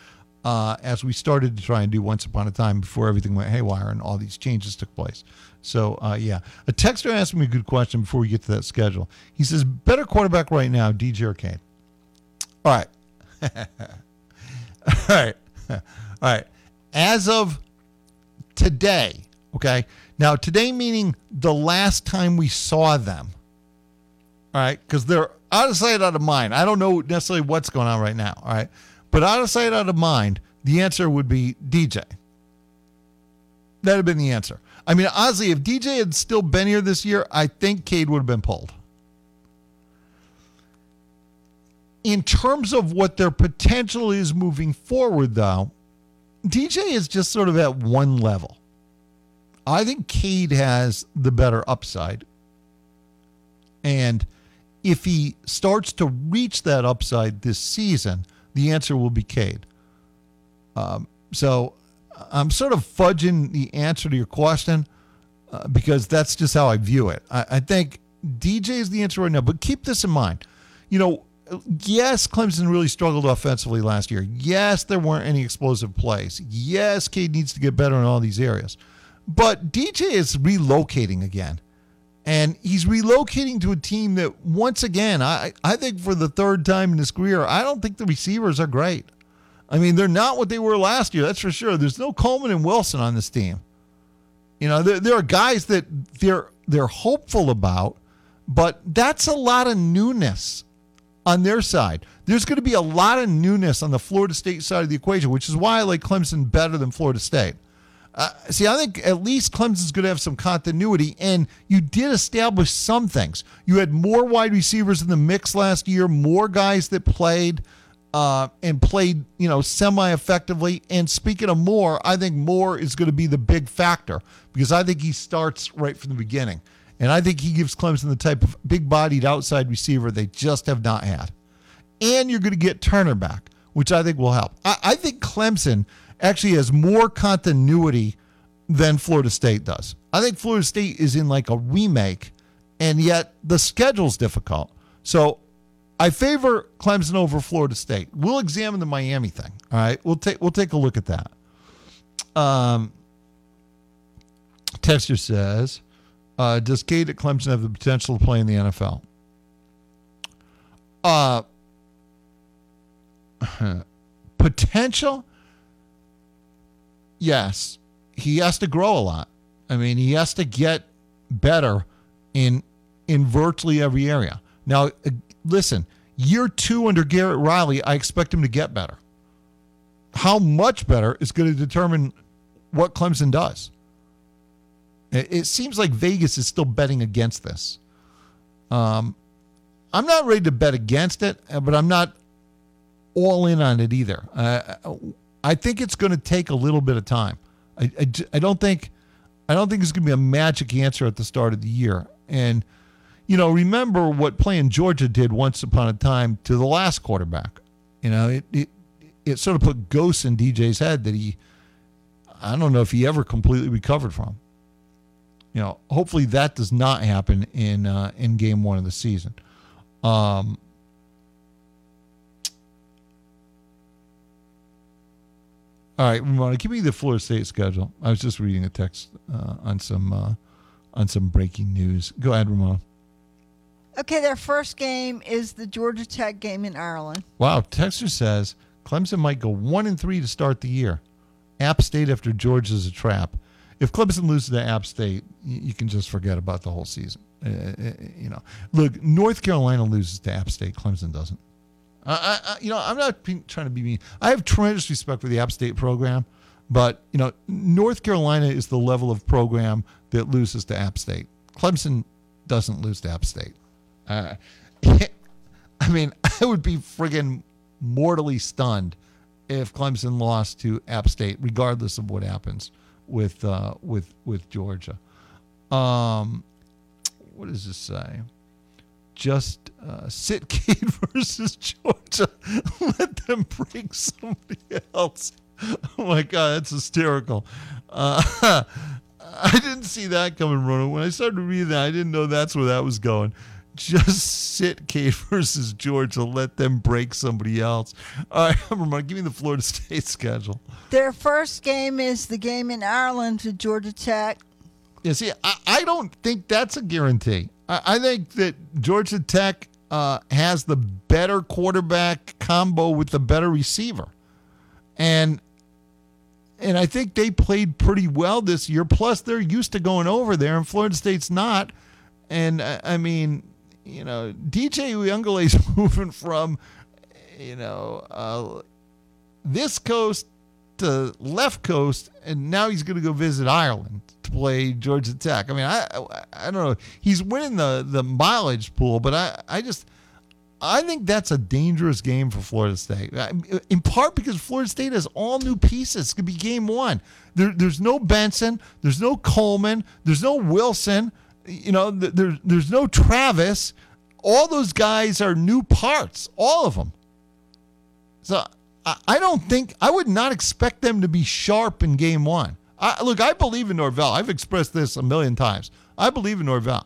as we started to try and do once upon a time before everything went haywire and all these changes took place. So, yeah. A texter asked me a good question before we get to that schedule. He says, better quarterback right now, DJ or Kane? All right. All right. As of today, okay? Now, today meaning the last time we saw them, all right? Because out of sight, out of mind. I don't know necessarily what's going on right now, all right? But out of sight, out of mind, the answer would be DJ. That would have been the answer. I mean, honestly, if DJ had still been here this year, I think Cade would have been pulled. In terms of what their potential is moving forward, though, DJ is just sort of at one level. I think Cade has the better upside. And if he starts to reach that upside this season, the answer will be Cade. So I'm sort of fudging the answer to your question because that's just how I view it. I think DJ is the answer right now, but keep this in mind. You know, yes, Clemson really struggled offensively last year. Yes, there weren't any explosive plays. Yes, Cade needs to get better in all these areas. But DJ is relocating again. And he's relocating to a team that, once again, I think for the third time in his career, I don't think the receivers are great. I mean, they're not what they were last year. That's for sure. There's no Coleman and Wilson on this team. You know, there are guys that they're hopeful about, but that's a lot of newness on their side. There's going to be a lot of newness on the Florida State side of the equation, which is why I like Clemson better than Florida State. See, I think at least Clemson's going to have some continuity, and you did establish some things. You had more wide receivers in the mix last year, more guys that played and played, you know, semi-effectively. And speaking of Moore, I think Moore is going to be the big factor because I think he starts right from the beginning. And I think he gives Clemson the type of big-bodied outside receiver they just have not had. And you're going to get Turner back, which I think will help. I think Clemson actually has more continuity than Florida State does. I think Florida State is in like a remake, and yet the schedule's difficult. So I favor Clemson over Florida State. We'll examine the Miami thing. All right, we'll take a look at that. Texter says, does Cade at Clemson have the potential to play in the NFL? Potential? Yes, he has to grow a lot. I mean, he has to get better in virtually every area. Now, listen, year two under Garrett Riley, I expect him to get better. How much better is going to determine what Clemson does. It seems like Vegas is still betting against this. I'm not ready to bet against it, but I'm not all in on it either. I think it's going to take a little bit of time. I don't think it's going to be a magic answer at the start of the year. And, you know, remember what playing Georgia did once upon a time to the last quarterback. You know, it sort of put ghosts in DJ's head that I don't know if he ever completely recovered from. You know, hopefully that does not happen in game one of the season. All right, Ramona, give me the Florida State schedule. I was just reading a text on some breaking news. Go ahead, Ramona. Okay, their first game is the Georgia Tech game in Ireland. Wow, Texter says Clemson might go 1-3 to start the year. App State after Georgia is a trap. If Clemson loses to App State, you can just forget about the whole season. You know, look, North Carolina loses to App State. Clemson doesn't. You know, I'm not trying to be mean. I have tremendous respect for the App State program, but, you know, North Carolina is the level of program that loses to App State. Clemson doesn't lose to App State. I mean, I would be friggin' mortally stunned if Clemson lost to App State, regardless of what happens with Georgia. What does this say? Just sit Cade versus Georgia. Let them bring somebody else. Oh, my God, that's hysterical. I didn't see that coming, Ronan. When I started reading that, I didn't know that's where that was going. Just sit Cade versus Georgia. Let them break somebody else. All right, Ramona, give me the Florida State schedule. Their first game is the game in Ireland to Georgia Tech. Yeah, see, I don't think that's a guarantee. I think that Georgia Tech has the better quarterback combo with the better receiver. And I think they played pretty well this year. Plus, they're used to going over there, and Florida State's not. And, I mean, you know, DJ Uyungale's moving from, you know, this coast to left coast, and now he's going to go visit Ireland to play Georgia Tech. I mean, I don't know. He's winning the mileage pool, but I think that's a dangerous game for Florida State, in part because Florida State has all new pieces. It's going to be game one. There's no Benson. There's no Coleman. There's no Wilson. You know, there's no Travis. All those guys are new parts, all of them. So I would not expect them to be sharp in game one. Look, I believe in Norvell. I've expressed this a million times. I believe in Norvell,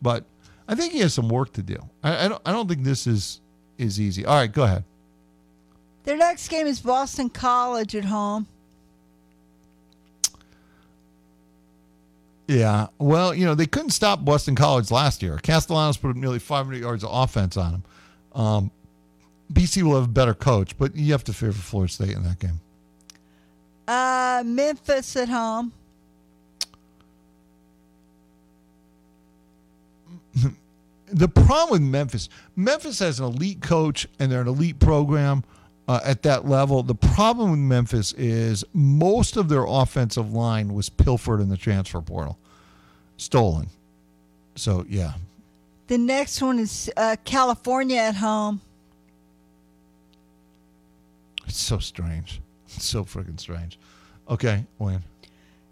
but I think he has some work to do. I don't think this is easy. All right, go ahead. Their next game is Boston College at home. Yeah, well, you know, they couldn't stop Boston College last year. Castellanos put up nearly 500 yards of offense on them. BC will have a better coach, but you have to fear for Florida State in that game. Memphis at home. The problem with Memphis has an elite coach, and they're an elite program at that level. The problem with Memphis is most of their offensive line was pilfered in the transfer portal. Stolen. So, yeah. The next one is California at home. It's so strange. It's so freaking strange. Okay, Wayne.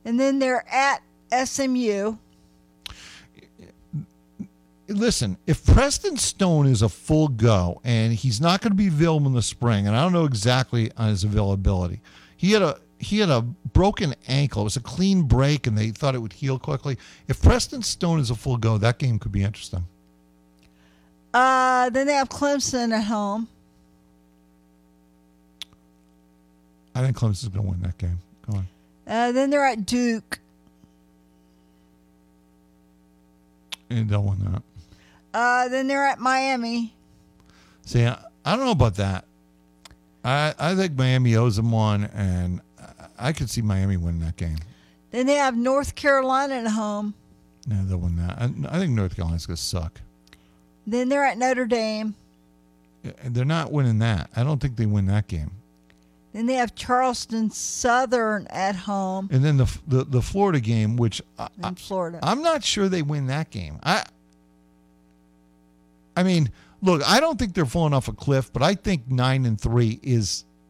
And then they're at SMU. Listen, if Preston Stone is a full go, and he's not going to be available in the spring, and I don't know exactly on his availability. He had a broken ankle. It was a clean break, and they thought it would heal quickly. If Preston Stone is a full go, that game could be interesting. Then they have Clemson at home. I think Clemson's going to win that game. Go on. Then they're at Duke. And they'll win that. Then they're at Miami. See, I don't know about that. I think Miami owes them one, and I could see Miami winning that game. Then they have North Carolina at home. No, they'll win that. I think North Carolina's going to suck. Then they're at Notre Dame. They're not winning that. I don't think they win that game. Then they have Charleston Southern at home. And then the Florida game, which I'm not sure they win that game. I mean, look, I don't think they're falling off a cliff, but I think 9-3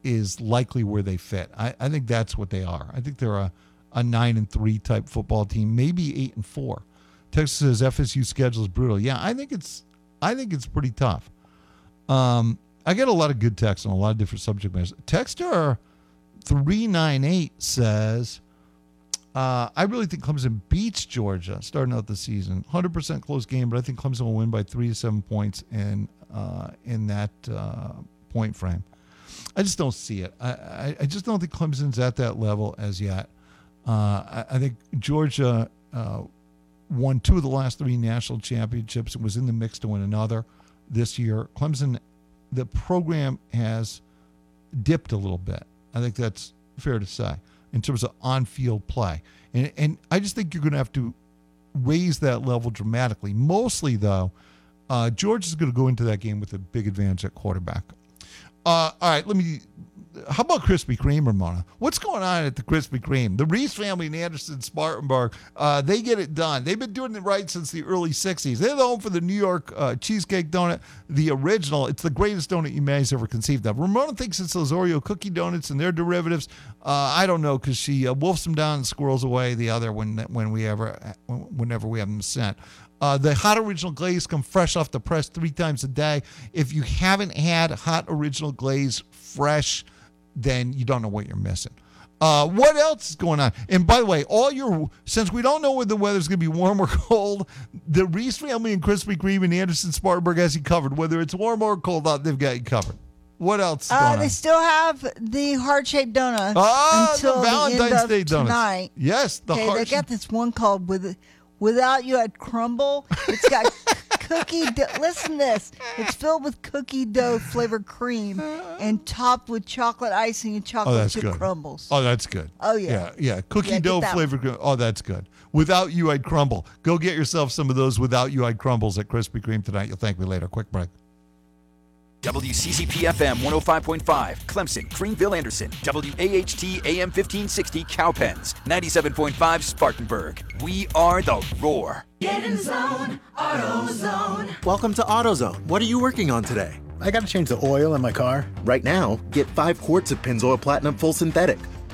is likely where they fit. I think that's what they are. I think they're a 9-3 type football team, maybe 8-4. Texas says FSU schedule is brutal. Yeah, I think it's pretty tough. I get a lot of good texts on a lot of different subject matters. Texter 398 says, I really think Clemson beats Georgia starting out the season. 100% close game, but I think Clemson will win by 3 to 7 points in that point frame. I just don't see it. I just don't think Clemson's at that level as yet. I think Georgia won 2 of the last 3 national championships and was in the mix to win another this year. Clemson, the program has dipped a little bit. I think that's fair to say in terms of on-field play. And I just think you're going to have to raise that level dramatically. Mostly, though, Georgia's going to go into that game with a big advantage at quarterback. All right, how about Krispy Kreme, Ramona? What's going on at the Krispy Kreme? The Reese family in Anderson, Spartanburg, they get it done. They've been doing it right since the early 60s. They're the home for the New York cheesecake donut, the original. It's the greatest donut you may have ever conceived of. Ramona thinks it's those Oreo cookie donuts and their derivatives. I don't know, because she wolfs them down and squirrels away the other whenever we have them sent. The hot original glaze come fresh off the press 3 times a day. If you haven't had hot original glaze fresh, then you don't know what you're missing. What else is going on? And by the way, since we don't know whether the weather's going to be warm or cold, the Reese family and Krispy Kreme and Anderson Spartanburg has you covered. Whether it's warm or cold out, they've got you covered. What else is going on? They still have the heart-shaped donuts until the Valentine's Day donuts. Tonight. Yes, the heart-shaped. They got this one called Without You at Crumble. It's got cookie dough. Listen to this. It's filled with cookie dough flavored cream and topped with chocolate icing and chocolate chip crumbles. Oh, that's good. Oh, yeah. Yeah. Cookie dough flavored cream. Oh, that's good. Without you, I'd crumble. Go get yourself some of those without you, I'd crumbles at Krispy Kreme tonight. You'll thank me later. Quick break. WCCP-FM 105.5, Clemson, Greenville, Anderson. WAHT-AM 1560, Cowpens. 97.5, Spartanburg. We are the Roar. Get in zone, AutoZone. Welcome to AutoZone. What are you working on today? I got to change the oil in my car. Right now, get 5 quarts of Pennzoil Platinum Full Synthetic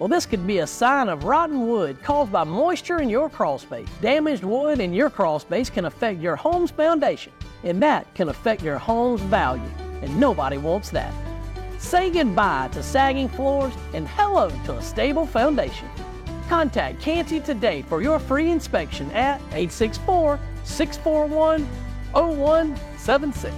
Well, this could be a sign of rotten wood caused by moisture in your crawlspace. Damaged wood in your crawlspace can affect your home's foundation, and that can affect your home's value, and nobody wants that. Say goodbye to sagging floors and hello to a stable foundation. Contact Canty today for your free inspection at 864-641-0176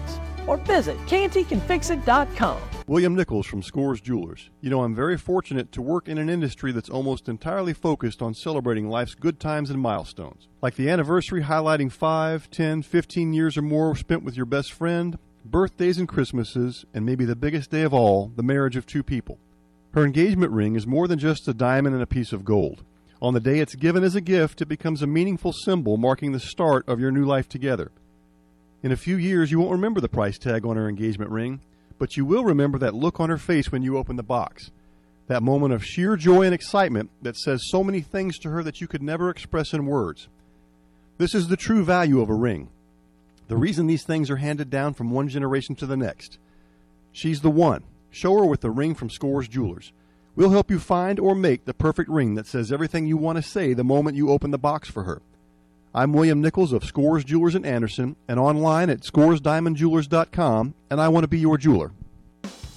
or visit cantycanfixit.com. William Nichols from Scores Jewelers. You know, I'm very fortunate to work in an industry that's almost entirely focused on celebrating life's good times and milestones, like the anniversary highlighting 5, 10, 15 years or more spent with your best friend, birthdays and Christmases, and maybe the biggest day of all, the marriage of two people. Her engagement ring is more than just a diamond and a piece of gold. On the day it's given as a gift, it becomes a meaningful symbol marking the start of your new life together. In a few years, you won't remember the price tag on her engagement ring, but you will remember that look on her face when you open the box. That moment of sheer joy and excitement that says so many things to her that you could never express in words. This is the true value of a ring. The reason these things are handed down from one generation to the next. She's the one. Show her with the ring from Scores Jewelers. We'll help you find or make the perfect ring that says everything you want to say the moment you open the box for her. I'm William Nichols of Scores Jewelers in Anderson and online at scoresdiamondjewelers.com, and I want to be your jeweler.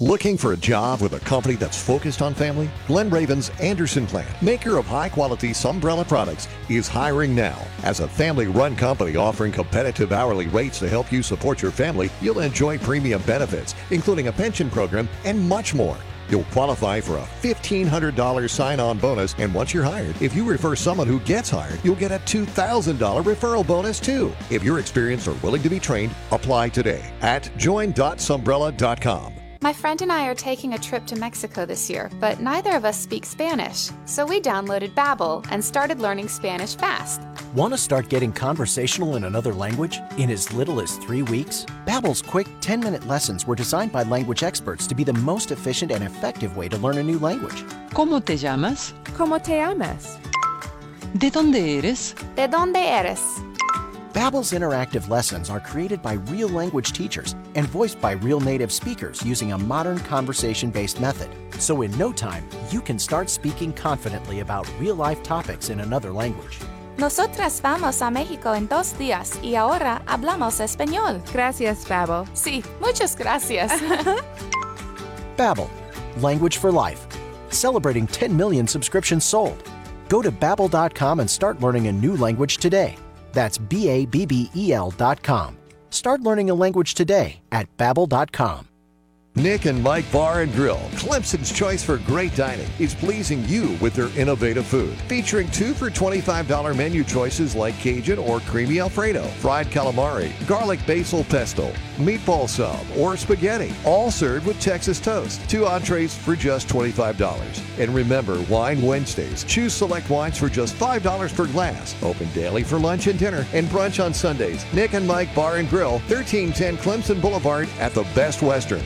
Looking for a job with a company that's focused on family? Glen Raven's Anderson plant, maker of high-quality Sunbrella products, is hiring now. As a family-run company offering competitive hourly rates to help you support your family, you'll enjoy premium benefits, including a pension program and much more. You'll qualify for a $1,500 sign-on bonus, and once you're hired, if you refer someone who gets hired, you'll get a $2,000 referral bonus, too. If you're experienced or willing to be trained, apply today at join.sunbrella.com. My friend and I are taking a trip to Mexico this year, but neither of us speak Spanish. So we downloaded Babbel and started learning Spanish fast. Want to start getting conversational in another language in as little as 3 weeks? Babbel's quick 10-minute lessons were designed by language experts to be the most efficient and effective way to learn a new language. ¿Cómo te llamas? ¿Cómo te llamas? ¿De dónde eres? ¿De dónde eres? Babbel's interactive lessons are created by real language teachers and voiced by real native speakers using a modern conversation-based method. So in no time, you can start speaking confidently about real-life topics in another language. Nosotras vamos a México en 2 días y ahora hablamos español. Gracias, Babbel. Sí, muchas gracias. Babbel, language for life. Celebrating 10 million subscriptions sold. Go to Babbel.com and start learning a new language today. That's Babbel.com. Start learning a language today at Babbel.com. Nick and Mike Bar and Grill, Clemson's choice for great dining, is pleasing you with their innovative food. Featuring 2 for $25 menu choices like Cajun or Creamy Alfredo, fried calamari, garlic basil pesto, meatball sub, or spaghetti, all served with Texas toast. 2 entrees for just $25. And remember, Wine Wednesdays. Choose select wines for just $5 per glass. Open daily for lunch and dinner and brunch on Sundays. Nick and Mike Bar and Grill, 1310 Clemson Boulevard at the Best Western.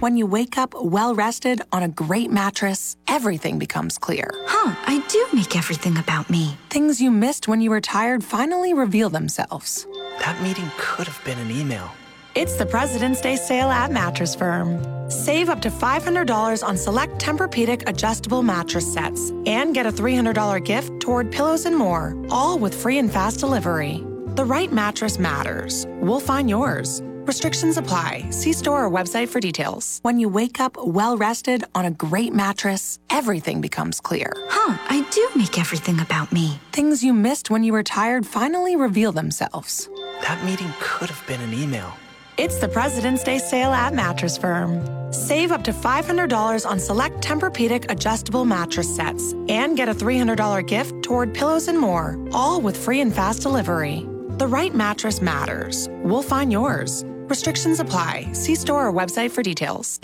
When you wake up well-rested on a great mattress, everything becomes clear. Huh, I do make everything about me. Things you missed when you were tired finally reveal themselves. That meeting could have been an email. It's the President's Day sale at Mattress Firm. Save up to $500 on select Tempur-Pedic adjustable mattress sets and get a $300 gift toward pillows and more, all with free and fast delivery. The right mattress matters. We'll find yours. Restrictions apply. See store or website for details. When you wake up well-rested on a great mattress, everything becomes clear. Huh, I do make everything about me. Things you missed when you were tired finally reveal themselves. That meeting could have been an email. It's the President's Day sale at Mattress Firm. Save up to $500 on select Tempur-Pedic adjustable mattress sets and get a $300 gift toward pillows and more, all with free and fast delivery. The right mattress matters. We'll find yours. Restrictions apply. See store or website for details.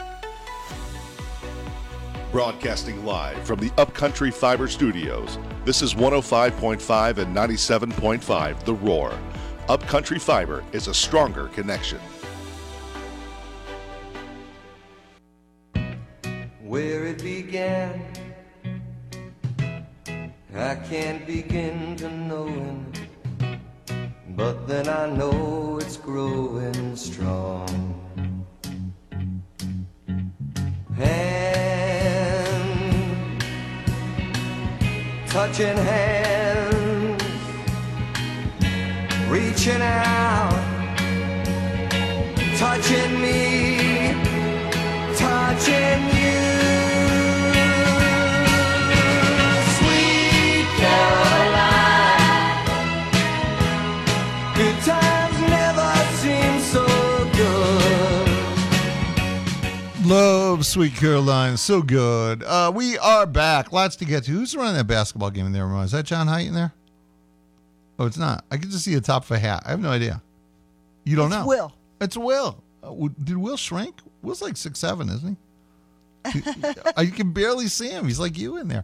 Broadcasting live from the Upcountry Fiber Studios, this is 105.5 and 97.5 The Roar. Upcountry Fiber is a stronger connection. Where it began, I can't begin to know it. But then I know it's growing strong. Hand, touching hands, reaching out, touching me, touching you, sweet Caroline. Love Sweet Caroline. So good. We are back. Lots to get to. Who's running that basketball game in there, Ramon? Is that John Height in there? Oh, it's not. I can just see the top of a hat. I have no idea. You don't know. It's Will. It's Will. Did Will shrink? Will's like 6'7", isn't he? You can barely see him. He's like you in there.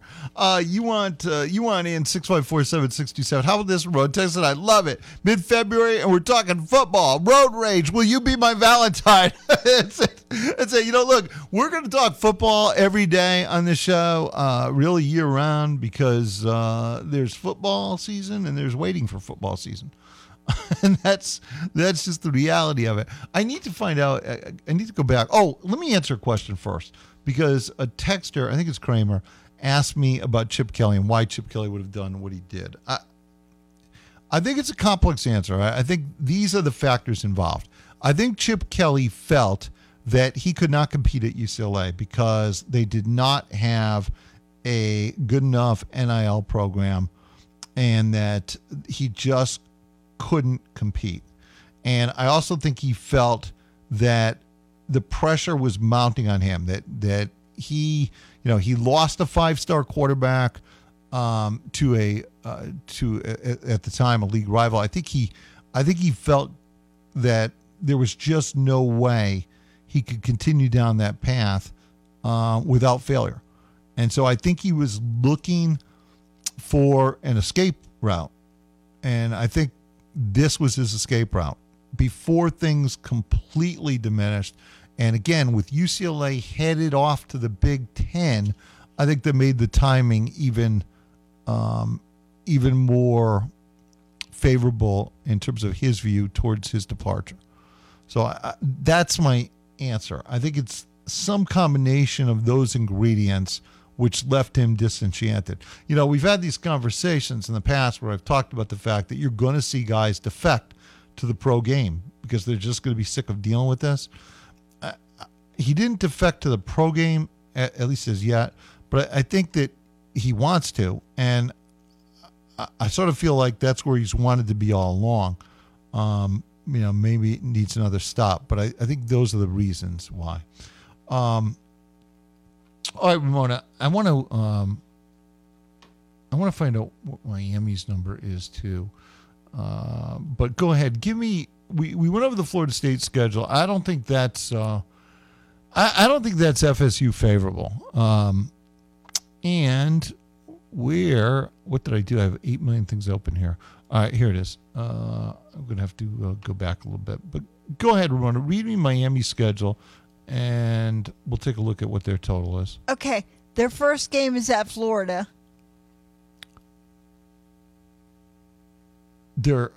You want in 654-7627. How about this, Road Text? I love it. Mid-February, and we're talking football. Road Rage. Will you be my Valentine? It's you know, look, we're going to talk football every day on this show, really year-round, because there's football season and there's waiting for football season. And that's just the reality of it. I need to find out. I need to go back. Oh, let me answer a question first, because a texter, I think it's Kramer, asked me about Chip Kelly and why Chip Kelly would have done what he did. I think it's a complex answer. I think these are the factors involved. I think Chip Kelly felt that he could not compete at UCLA because they did not have a good enough NIL program, and that he just couldn't compete. And I also think he felt that the pressure was mounting on him, that he, you know, he lost a five-star quarterback to at the time a league rival. I think he felt that there was just no way he could continue down that path without failure. And so I think he was looking for an escape route. And I think this was his escape route before things completely diminished. And again, with UCLA headed off to the Big Ten, I think that made the timing even more favorable in terms of his view towards his departure. So that's my answer. I think it's some combination of those ingredients which left him disenchanted. You know, we've had these conversations in the past where I've talked about the fact that you're going to see guys defect to the pro game because they're just going to be sick of dealing with this. He didn't defect to the pro game, at least as yet, but I think that he wants to, and I sort of feel like that's where he's wanted to be all along. You know, maybe it needs another stop, but I think those are the reasons why. All right, Ramona, I want to I want to find out what Miami's number is too. But go ahead, give me. We went over the Florida State schedule. I don't think that's. I don't think that's FSU favorable. And where? What did I do? I have 8 million things open here. All right, here it is. I'm gonna have to go back a little bit, but go ahead, Ramona. Read me Miami's schedule, and we'll take a look at what their total is. Okay, their first game is at Florida. The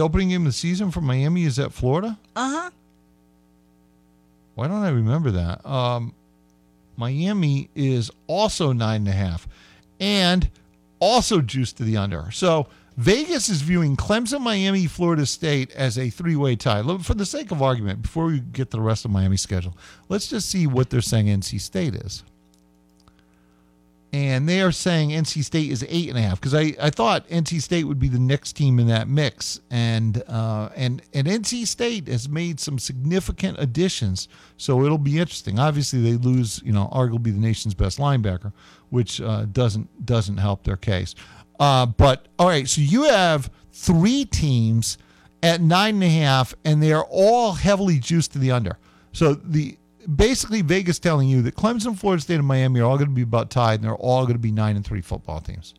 opening game of the season for Miami is at Florida? Uh-huh. Why don't I remember that? Miami is also 9.5 and also juiced to the under. So Vegas is viewing Clemson, Miami, Florida State as a three-way tie. For the sake of argument, before we get to the rest of Miami's schedule, let's just see what they're saying NC State is. And they are saying NC State is 8.5 because I thought NC State would be the next team in that mix, and NC State has made some significant additions, so it'll be interesting. Obviously, they lose, arguably the nation's best linebacker, which doesn't help their case. But all right, so you have three teams at 9.5, and they are all heavily juiced to the under. So basically, Vegas telling you that Clemson, Florida State, and Miami are all going to be about tied, and they're all going to be 9-3 football teams.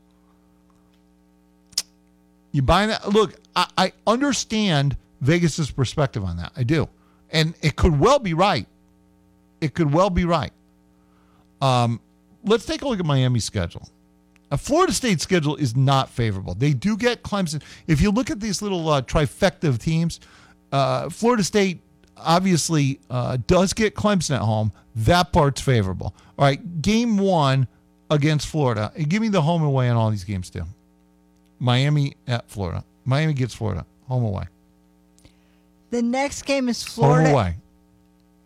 You buying that? Look, I understand Vegas's perspective on that. I do, and it could well be right. It could well be right. Let's take a look at Miami's schedule. A Florida State schedule is not favorable. They do get Clemson. If you look at these little trifecta of teams, Florida State obviously does get Clemson at home. That part's favorable. All right, game one against Florida. And give me the home and away on all these games too. Miami at Florida. Miami gets Florida. Home away. The next game is Florida. Home away.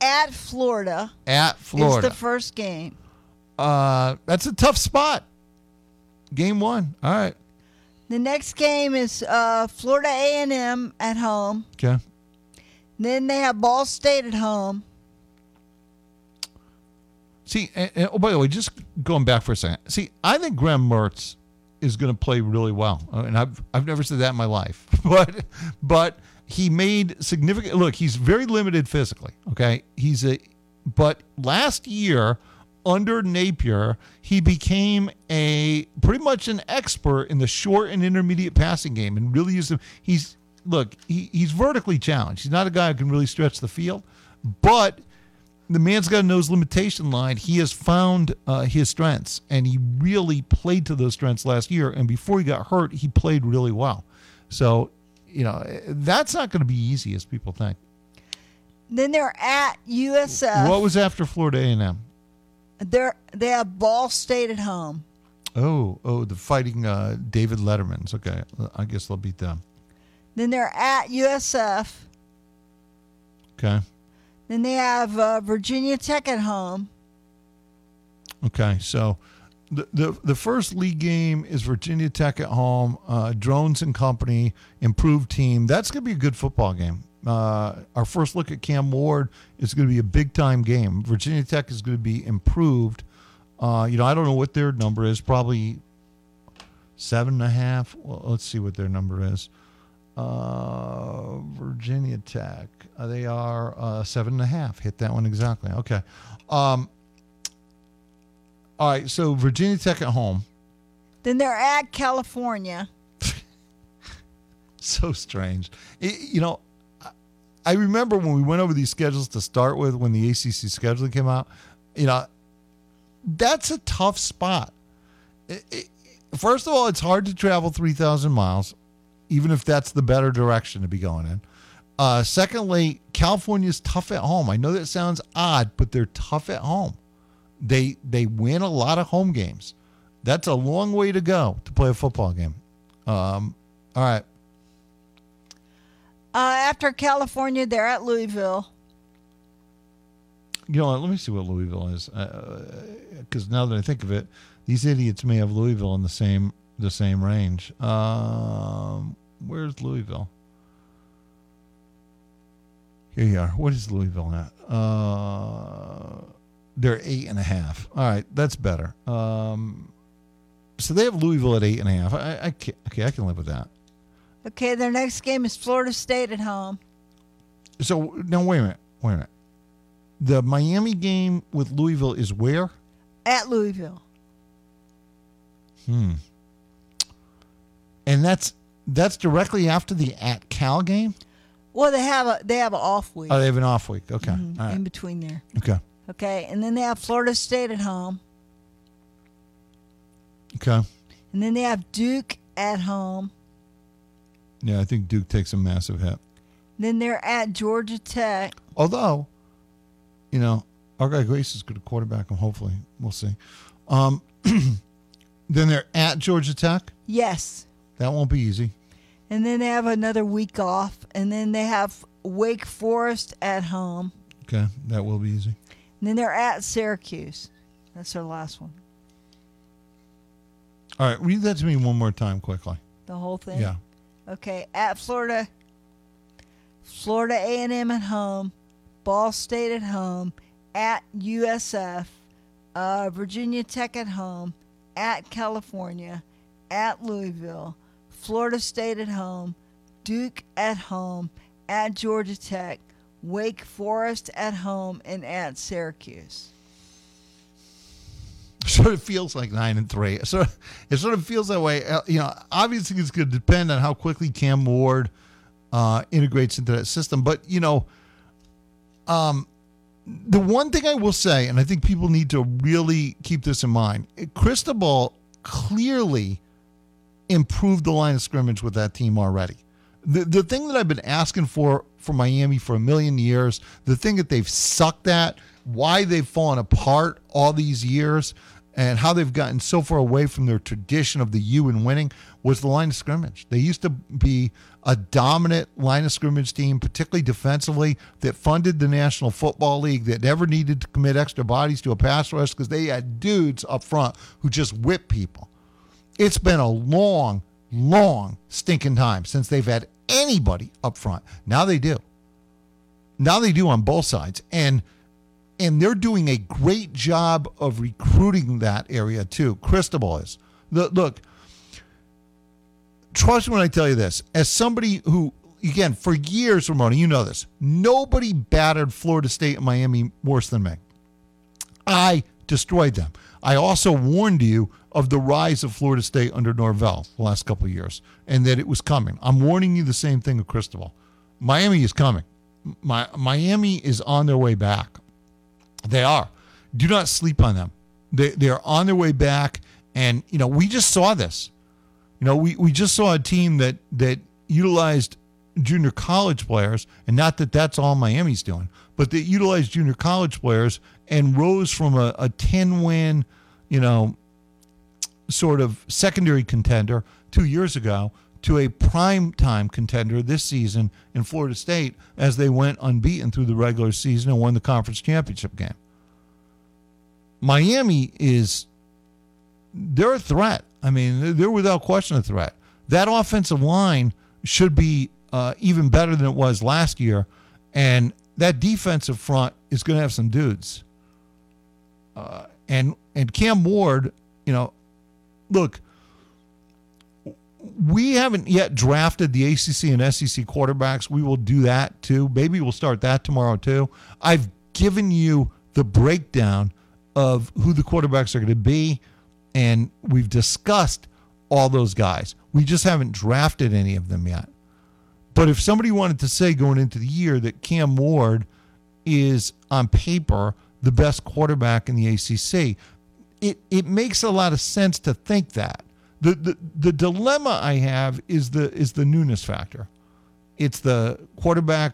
At Florida. At Florida. It's the first game. That's a tough spot. Game one. All right. The next game is Florida A&M at home. Okay. Then they have Ball State at home. See, and, by the way, just going back for a second. See, I think Graham Mertz is going to play really well, and I've never said that in my life. But he made significant. Look, he's very limited physically. Okay, but last year under Napier, he became pretty much an expert in the short and intermediate passing game, and really used him. He's vertically challenged. He's not a guy who can really stretch the field, but the man's got a nose limitation line. He has found his strengths, and he really played to those strengths last year. And before he got hurt, he played really well. So, that's not going to be easy as people think. Then they're at USF. What was after Florida A&M? They have Ball State at home. Oh, the Fighting David Lettermans. Okay, I guess they'll beat them. Then they're at USF. Okay. Then they have Virginia Tech at home. Okay, so the first league game is Virginia Tech at home. Drones and company, improved team. That's going to be a good football game. Our first look at Cam Ward is going to be a big-time game. Virginia Tech is going to be improved. I don't know what their number is. Probably 7.5. Well, let's see what their number is. Virginia Tech. They are 7.5. Hit that one exactly. Okay. All right. So Virginia Tech at home. Then they're at California. So strange. I remember when we went over these schedules to start with, when the ACC scheduling came out. That's a tough spot. First of all, it's hard to travel 3,000 miles, even if that's the better direction to be going in. Secondly, California's tough at home. I know that sounds odd, but they're tough at home. They win a lot of home games. That's a long way to go to play a football game. All right. After California, they're at Louisville. You know what? Let me see what Louisville is, because now that I think of it, these idiots may have Louisville in the same range. Where's Louisville? Here you are. What is Louisville at? They're 8.5. All right, that's better. So they have Louisville at 8.5. I can live with that. Okay, their next game is Florida State at home. So, no, wait a minute. The Miami game with Louisville is where? At Louisville. And that's directly after the at Cal game? Well, they have an off week. Oh, they have an off week. Okay. Mm-hmm. All right. In between there. Okay. Okay, and then they have Florida State at home. Okay. And then they have Duke at home. Yeah, I think Duke takes a massive hit. Then they're at Georgia Tech. Although, you know, our guy Grace is going to quarterback them, hopefully. We'll see. Then they're at Georgia Tech? Yes. That won't be easy. And then they have another week off. And then they have Wake Forest at home. Okay, that will be easy. And then they're at Syracuse. That's their last one. All right, read that to me one more time quickly. The whole thing? Yeah. Okay, at Florida, Florida A&M at home, Ball State at home, at USF, Virginia Tech at home, at California, at Louisville, Florida State at home, Duke at home, at Georgia Tech, Wake Forest at home, and at Syracuse. Sort of feels like 9-3. So it sort of feels that way. You know, obviously it's going to depend on how quickly Cam Ward integrates into that system. But you know, the one thing I will say, and I think people need to really keep this in mind, Cristobal clearly improved the line of scrimmage with that team already. The thing that I've been asking for Miami for a million years, the thing that they've sucked at, why they've fallen apart all these years, and how they've gotten so far away from their tradition of the U and winning, was the line of scrimmage. They used to be a dominant line of scrimmage team, particularly defensively, that funded the National Football League, that never needed to commit extra bodies to a pass rush because they had dudes up front who just whip people. It's been a long, long stinking time since they've had anybody up front. Now they do. Now they do on both sides. And they're doing a great job of recruiting that area, too. Cristobal is. Look, trust me when I tell you this. As somebody who, again, for years, Ramona, you know this, nobody battered Florida State and Miami worse than me. I destroyed them. I also warned you of the rise of Florida State under Norvell the last couple of years and that it was coming. I'm warning you the same thing with Cristobal. Miami is coming. Miami is on their way back. They are. Do not sleep on them. They are on their way back. And, you know, we just saw this. You know, we just saw a team that utilized junior college players, and not that that's all Miami's doing, but that utilized junior college players and rose from a 10-win, you know, sort of secondary contender 2 years ago to a prime-time contender this season in Florida State as they went unbeaten through the regular season and won the conference championship game. Miami is, they're a threat. I mean, they're without question a threat. That offensive line should be even better than it was last year, and that defensive front is going to have some dudes. And Cam Ward, you know, look, we haven't yet drafted the ACC and SEC quarterbacks. We will do that, too. Maybe we'll start that tomorrow, too. I've given you the breakdown of who the quarterbacks are going to be, and we've discussed all those guys. We just haven't drafted any of them yet. But if somebody wanted to say going into the year that Cam Ward is, on paper, the best quarterback in the ACC, it makes a lot of sense to think that. The dilemma I have is the newness factor. It's the quarterback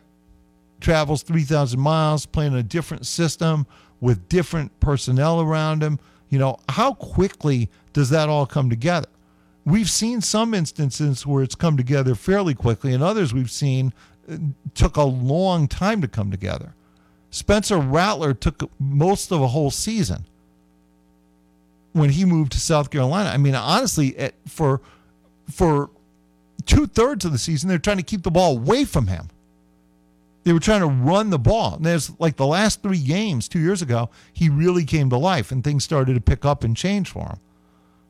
travels 3,000 miles, playing a different system with different personnel around him. You know, how quickly does that all come together? We've seen some instances where it's come together fairly quickly, and others we've seen took a long time to come together. Spencer Rattler took most of a whole season when he moved to South Carolina. I mean, honestly, for two-thirds of the season, they're trying to keep the ball away from him. They were trying to run the ball. And there's like the last three games 2 years ago, he really came to life and things started to pick up and change for him.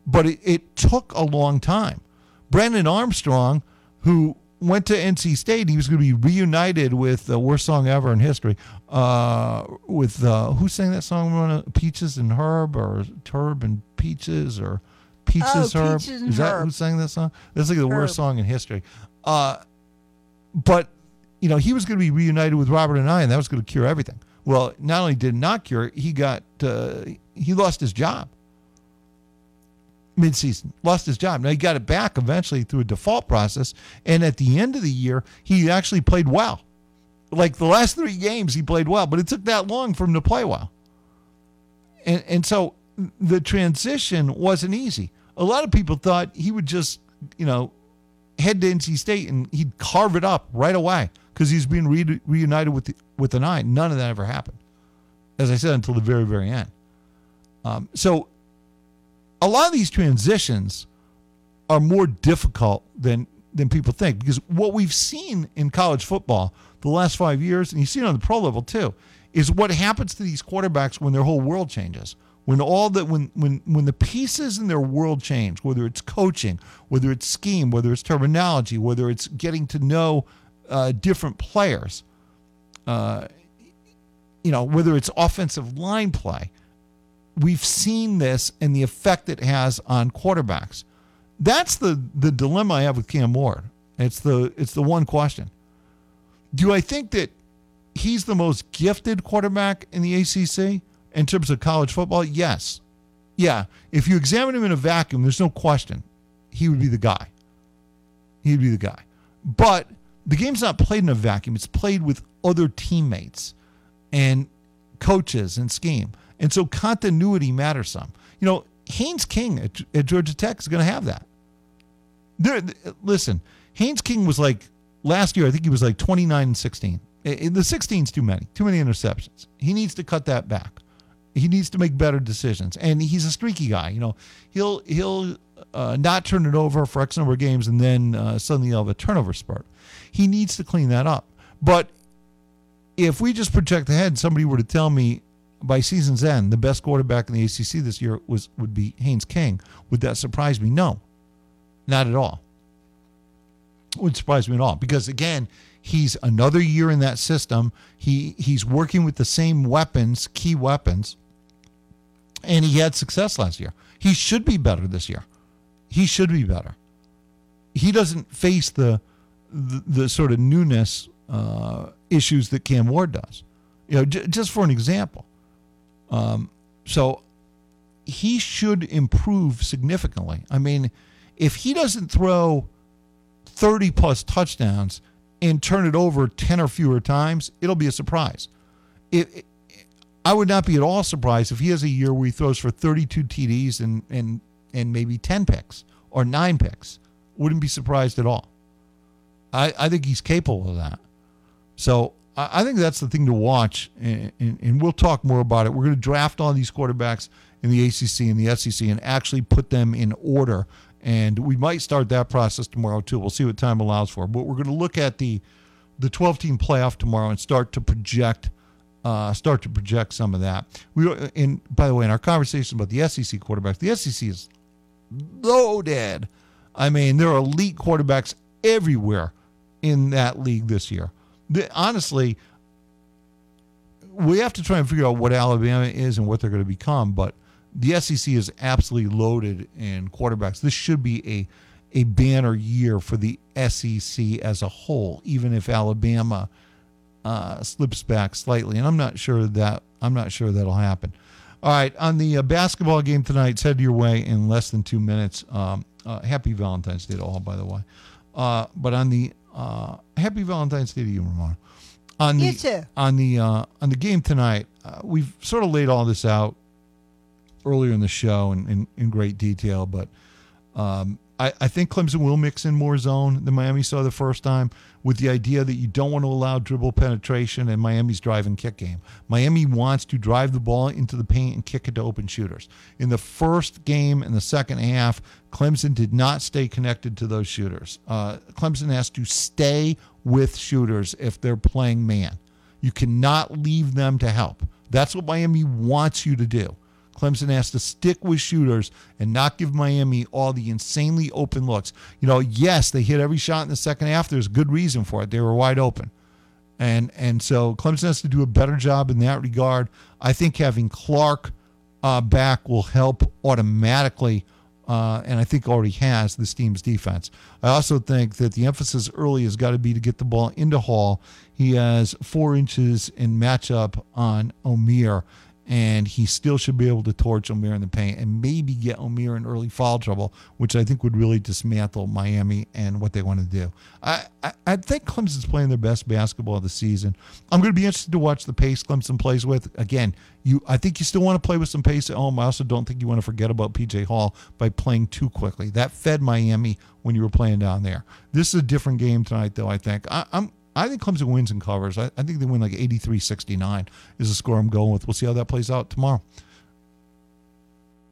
But it took a long time. Brennan Armstrong, who went to NC State, he was going to be reunited with the worst song ever in history. Who sang that song? Peaches and Herb, or Turb and Peaches, or Peaches Herb. Peaches and Is that Herb. Who sang that song? That's like the worst song in history. But you know, he was going to be reunited with Robert and I, and that was going to cure everything. Well, not only did it not cure it, he lost his job. Midseason, lost his job. Now he got it back eventually through a default process, and at the end of the year, he actually played well. Like the last three games, he played well, but it took that long for him to play well. And so the transition wasn't easy. A lot of people thought he would just, head to NC State and he'd carve it up right away because he's being reunited with the nine. None of that ever happened, as I said, until the very, very end. So a lot of these transitions are more difficult than people think, because what we've seen in college football the last 5 years, and you've seen it on the pro level too, is what happens to these quarterbacks when their whole world changes. When the pieces in their world change, whether it's coaching, whether it's scheme, whether it's terminology, whether it's getting to know different players, whether it's offensive line play. We've seen this and the effect it has on quarterbacks. That's the dilemma I have with Cam Ward. It's the one question. Do I think that he's the most gifted quarterback in the ACC in terms of college football? Yes. Yeah. If you examine him in a vacuum, there's no question he would be the guy. He'd be the guy. But the game's not played in a vacuum. It's played with other teammates and coaches and scheme. And so continuity matters some. Haynes King at Georgia Tech is going to have that. Listen, Haynes King was like, last year, I think he was like 29-16. The 16's too many interceptions. He needs to cut that back. He needs to make better decisions. And he's a streaky guy. He'll not turn it over for X number of games and then suddenly he'll have a turnover spurt. He needs to clean that up. But if we just project ahead, somebody were to tell me, by season's end, the best quarterback in the ACC this year would be Haynes King. Would that surprise me? No, not at all. It wouldn't surprise me at all because, again, he's another year in that system. He's working with the same weapons, key weapons, and he had success last year. He should be better this year. He should be better. He doesn't face the sort of newness issues that Cam Ward does. Just for an example. So he should improve significantly. I mean, if he doesn't throw 30-plus touchdowns and turn it over 10 or fewer times, it'll be a surprise. I would not be at all surprised if he has a year where he throws for 32 TDs and maybe 10 picks or 9 picks. Wouldn't be surprised at all. I think he's capable of that. So I think that's the thing to watch, and we'll talk more about it. We're going to draft all these quarterbacks in the ACC and the SEC and actually put them in order, and we might start that process tomorrow too. We'll see what time allows for. But we're going to look at the 12-team playoff tomorrow and start to project some of that. By the way, in our conversation about the SEC quarterbacks, the SEC is loaded. I mean, there are elite quarterbacks everywhere in that league this year. Honestly, we have to try and figure out what Alabama is and what they're going to become, but the SEC is absolutely loaded in quarterbacks. This should be a banner year for the SEC as a whole, even if Alabama slips back slightly, and I'm not sure that'll happen. All right, on the basketball game tonight, it's headed your way in less than 2 minutes. Happy Valentine's Day to all, by the way. But on the happy Valentine's Day to you, Ramona. You too. On the game tonight, we've sort of laid all this out earlier in the show in great detail, but I think Clemson will mix in more zone than Miami saw the first time, with the idea that you don't want to allow dribble penetration and Miami's drive and kick game. Miami wants to drive the ball into the paint and kick it to open shooters. In the first game and the second half, Clemson did not stay connected to those shooters. Clemson has to stay with shooters if they're playing man. You cannot leave them to help. That's what Miami wants you to do. Clemson has to stick with shooters and not give Miami all the insanely open looks. You know, yes, they hit every shot in the second half. There's good reason for it. They were wide open. And so Clemson has to do a better job in that regard. I think having Clark back will help automatically, and I think already has, this team's defense. I also think that the emphasis early has got to be to get the ball into Hall. He has 4 inches in matchup on O'Meara, and he still should be able to torch O'Meara in the paint and maybe get O'Meara in early foul trouble, which I think would really dismantle Miami and what they want to do. I think Clemson's playing their best basketball of the season. I'm going to be interested to watch the pace Clemson plays with. Again, I think you still want to play with some pace at home. I also don't think you want to forget about PJ Hall by playing too quickly. That fed Miami when you were playing down there. This is a different game tonight, though, I think. I think Clemson wins and covers. I think they win like 83-69 is the score I'm going with. We'll see how that plays out tomorrow.